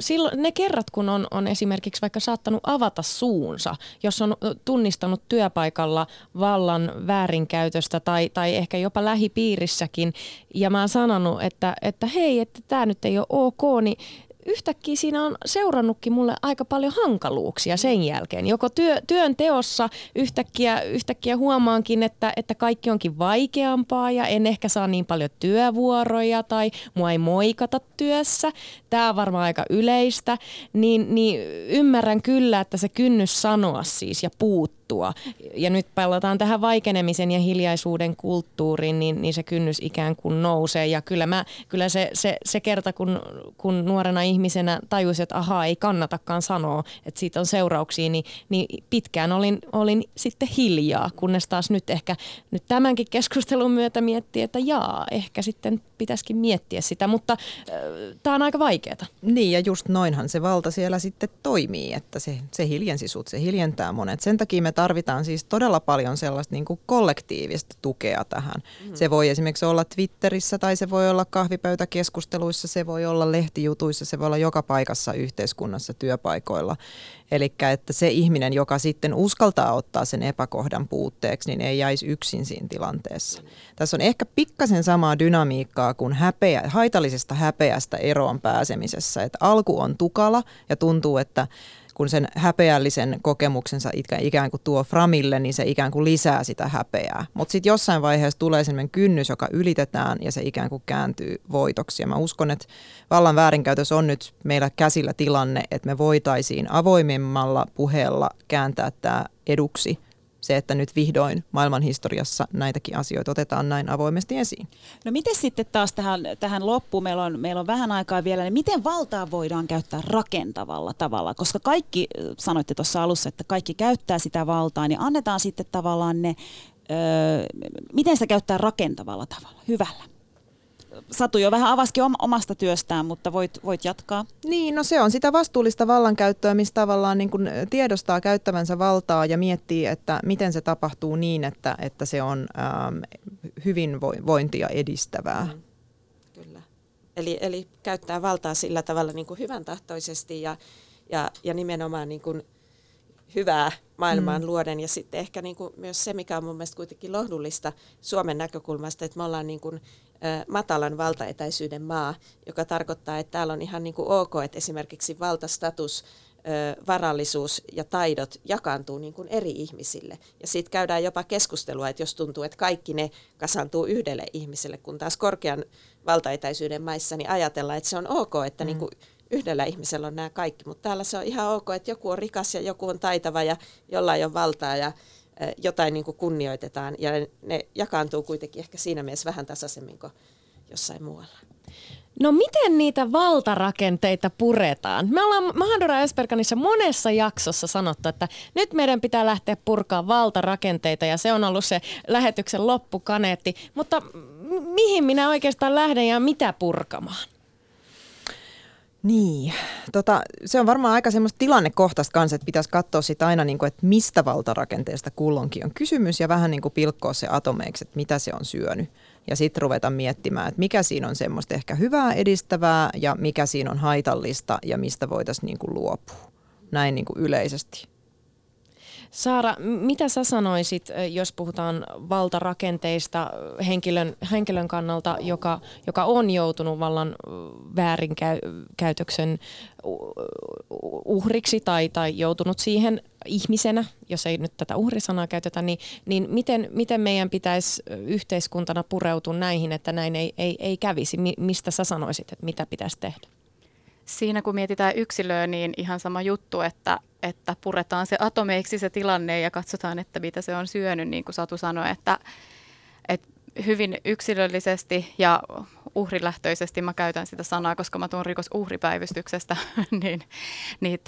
silloin, ne kerrat, kun on esimerkiksi vaikka saattanut avata suunsa, jos on tunnistanut työpaikalla vallan väärinkäytöstä tai ehkä jopa lähipiirissäkin, ja mä oon sanonut, että hei, että tää nyt ei ole ok, niin yhtäkkiä siinä on seurannutkin mulle aika paljon hankaluuksia sen jälkeen. Joko työn teossa yhtäkkiä huomaankin, että kaikki onkin vaikeampaa ja en ehkä saa niin paljon työvuoroja tai mua ei moikata työssä. Tämä on varmaan aika yleistä. Niin ymmärrän kyllä, että se kynnys sanoa siis ja puuttua. Ja nyt palataan tähän vaikenemisen ja hiljaisuuden kulttuuriin, niin se kynnys ikään kuin nousee. Ja kyllä se kerta, kun nuorena ihmisenä tajusin, että ahaa, ei kannatakaan sanoa, että siitä on seurauksia, niin pitkään olin sitten hiljaa, kunnes taas nyt ehkä nyt tämänkin keskustelun myötä miettii, että jaa, ehkä sitten pitäisikin miettiä sitä, mutta tämä on aika vaikeaa. Niin ja just noinhan se valta siellä sitten toimii, että se hiljensi sut, se hiljentää monet. Sen takia me tarvitaan siis todella paljon sellaista niin kuin kollektiivista tukea tähän. Se voi esimerkiksi olla Twitterissä tai se voi olla kahvipöytäkeskusteluissa, se voi olla lehtijutuissa, se voi olla joka paikassa yhteiskunnassa, työpaikoilla. Eli että se ihminen, joka sitten uskaltaa ottaa sen epäkohdan puutteeksi, niin ei jäisi yksin siinä tilanteessa. Tässä on ehkä pikkasen samaa dynamiikkaa kuin haitallisesta häpeästä eroon pääsemisessä. Että alku on tukala ja tuntuu, että kun sen häpeällisen kokemuksensa ikään kuin tuo framille, niin se ikään kuin lisää sitä häpeää. Mutta sitten jossain vaiheessa tulee sellainen kynnys, joka ylitetään ja se ikään kuin kääntyy voitoksi. Ja mä uskon, että vallan väärinkäytös on nyt meillä käsillä tilanne, että me voitaisiin avoimemmalla puheella kääntää tämä eduksi. Se, että nyt vihdoin maailmanhistoriassa näitäkin asioita otetaan näin avoimesti esiin. No miten sitten taas tähän loppuun, meillä on vähän aikaa vielä, niin miten valtaa voidaan käyttää rakentavalla tavalla? Koska kaikki, sanoitte tuossa alussa, että kaikki käyttää sitä valtaa, niin annetaan sitten tavallaan ne, miten sitä käyttää rakentavalla tavalla, hyvällä? Satu jo vähän avasikin omasta työstään, mutta voit jatkaa. Niin, no se on sitä vastuullista vallankäyttöä, missä tavallaan niin kuin tiedostaa käyttävänsä valtaa ja miettii, että miten se tapahtuu niin, että se on hyvinvointia edistävää. Mm. Kyllä. Eli käyttää valtaa sillä tavalla niin kuin hyvän tahtoisesti ja nimenomaan niin kuin hyvää maailmaan luoden. Ja sitten ehkä niin kuin myös se, mikä on mun mielestä kuitenkin lohdullista Suomen näkökulmasta, että me ollaan niin kuin matalan valtaetäisyyden maa, joka tarkoittaa, että täällä on ihan niin kuin ok, että esimerkiksi valtastatus, varallisuus ja taidot jakaantuu niin kuin eri ihmisille. Ja siitä käydään jopa keskustelua, että jos tuntuu, että kaikki ne kasantuu yhdelle ihmiselle, kun taas korkean valtaetäisyyden maissa niin ajatellaan, että se on ok, että niin kuin yhdellä ihmisellä on nämä kaikki, mutta täällä se on ihan ok, että joku on rikas ja joku on taitava ja jollain on valtaa ja jotain niin kuin kunnioitetaan ja ne jakaantuu kuitenkin ehkä siinä mielessä vähän tasaisemmin kuin jossain muualla. No miten niitä valtarakenteita puretaan? Me ollaan Mahadura Özberkanissa monessa jaksossa sanottu, että nyt meidän pitää lähteä purkaa valtarakenteita ja se on ollut se lähetyksen loppukaneetti. Mutta mihin minä oikeastaan lähden ja mitä purkamaan? Niin, se on varmaan aika semmoista tilannekohtaista kanssa, että pitäisi katsoa sitä aina, niin kuin, että mistä valtarakenteesta kulloinkin on kysymys ja vähän niin kuin pilkkoa se atomeiksi, että mitä se on syönyt. Ja sitten ruveta miettimään, että mikä siinä on semmoista ehkä hyvää edistävää ja mikä siinä on haitallista ja mistä voitaisiin niin kuin luopua. Näin niin kuin yleisesti. Saara, mitä sä sanoisit, jos puhutaan valtarakenteista henkilön kannalta, joka on joutunut vallan väärinkäytöksen uhriksi tai joutunut siihen ihmisenä, jos ei nyt tätä uhrisanaa käytetä, niin miten meidän pitäisi yhteiskuntana pureutua näihin, että näin ei kävisi? Mistä sä sanoisit, että mitä pitäisi tehdä? Siinä kun mietitään yksilöä, niin ihan sama juttu, että puretaan se atomeiksi se tilanne ja katsotaan, että mitä se on syönyt, niin kuin Satu sanoi, että hyvin yksilöllisesti ja uhrilähtöisesti, mä käytän sitä sanaa, koska mä tuun rikosuhripäivystyksestä, niin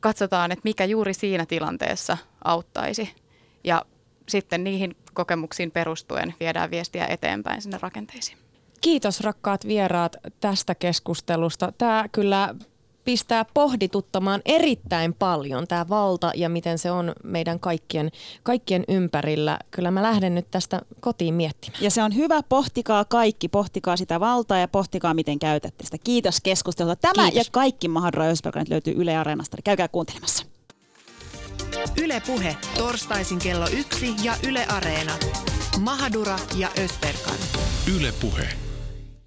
katsotaan, että mikä juuri siinä tilanteessa auttaisi ja sitten niihin kokemuksiin perustuen viedään viestiä eteenpäin sinne rakenteisiin. Kiitos rakkaat vieraat tästä keskustelusta. Tämä kyllä pistää pohdituttamaan erittäin paljon tämä valta ja miten se on meidän kaikkien ympärillä. Kyllä mä lähden nyt tästä kotiin miettimään. Ja se on hyvä, pohtikaa kaikki, pohtikaa sitä valtaa ja pohtikaa miten käytätte sitä. Kiitos keskustelusta. Tämä ja kaikki Mahadura Özberkan löytyy Yle Areenasta. Käykää kuuntelemassa. Yle Puhe, torstaisin kello 1 ja Yle Areena. Mahadura ja Özberkan. Yle Puhe.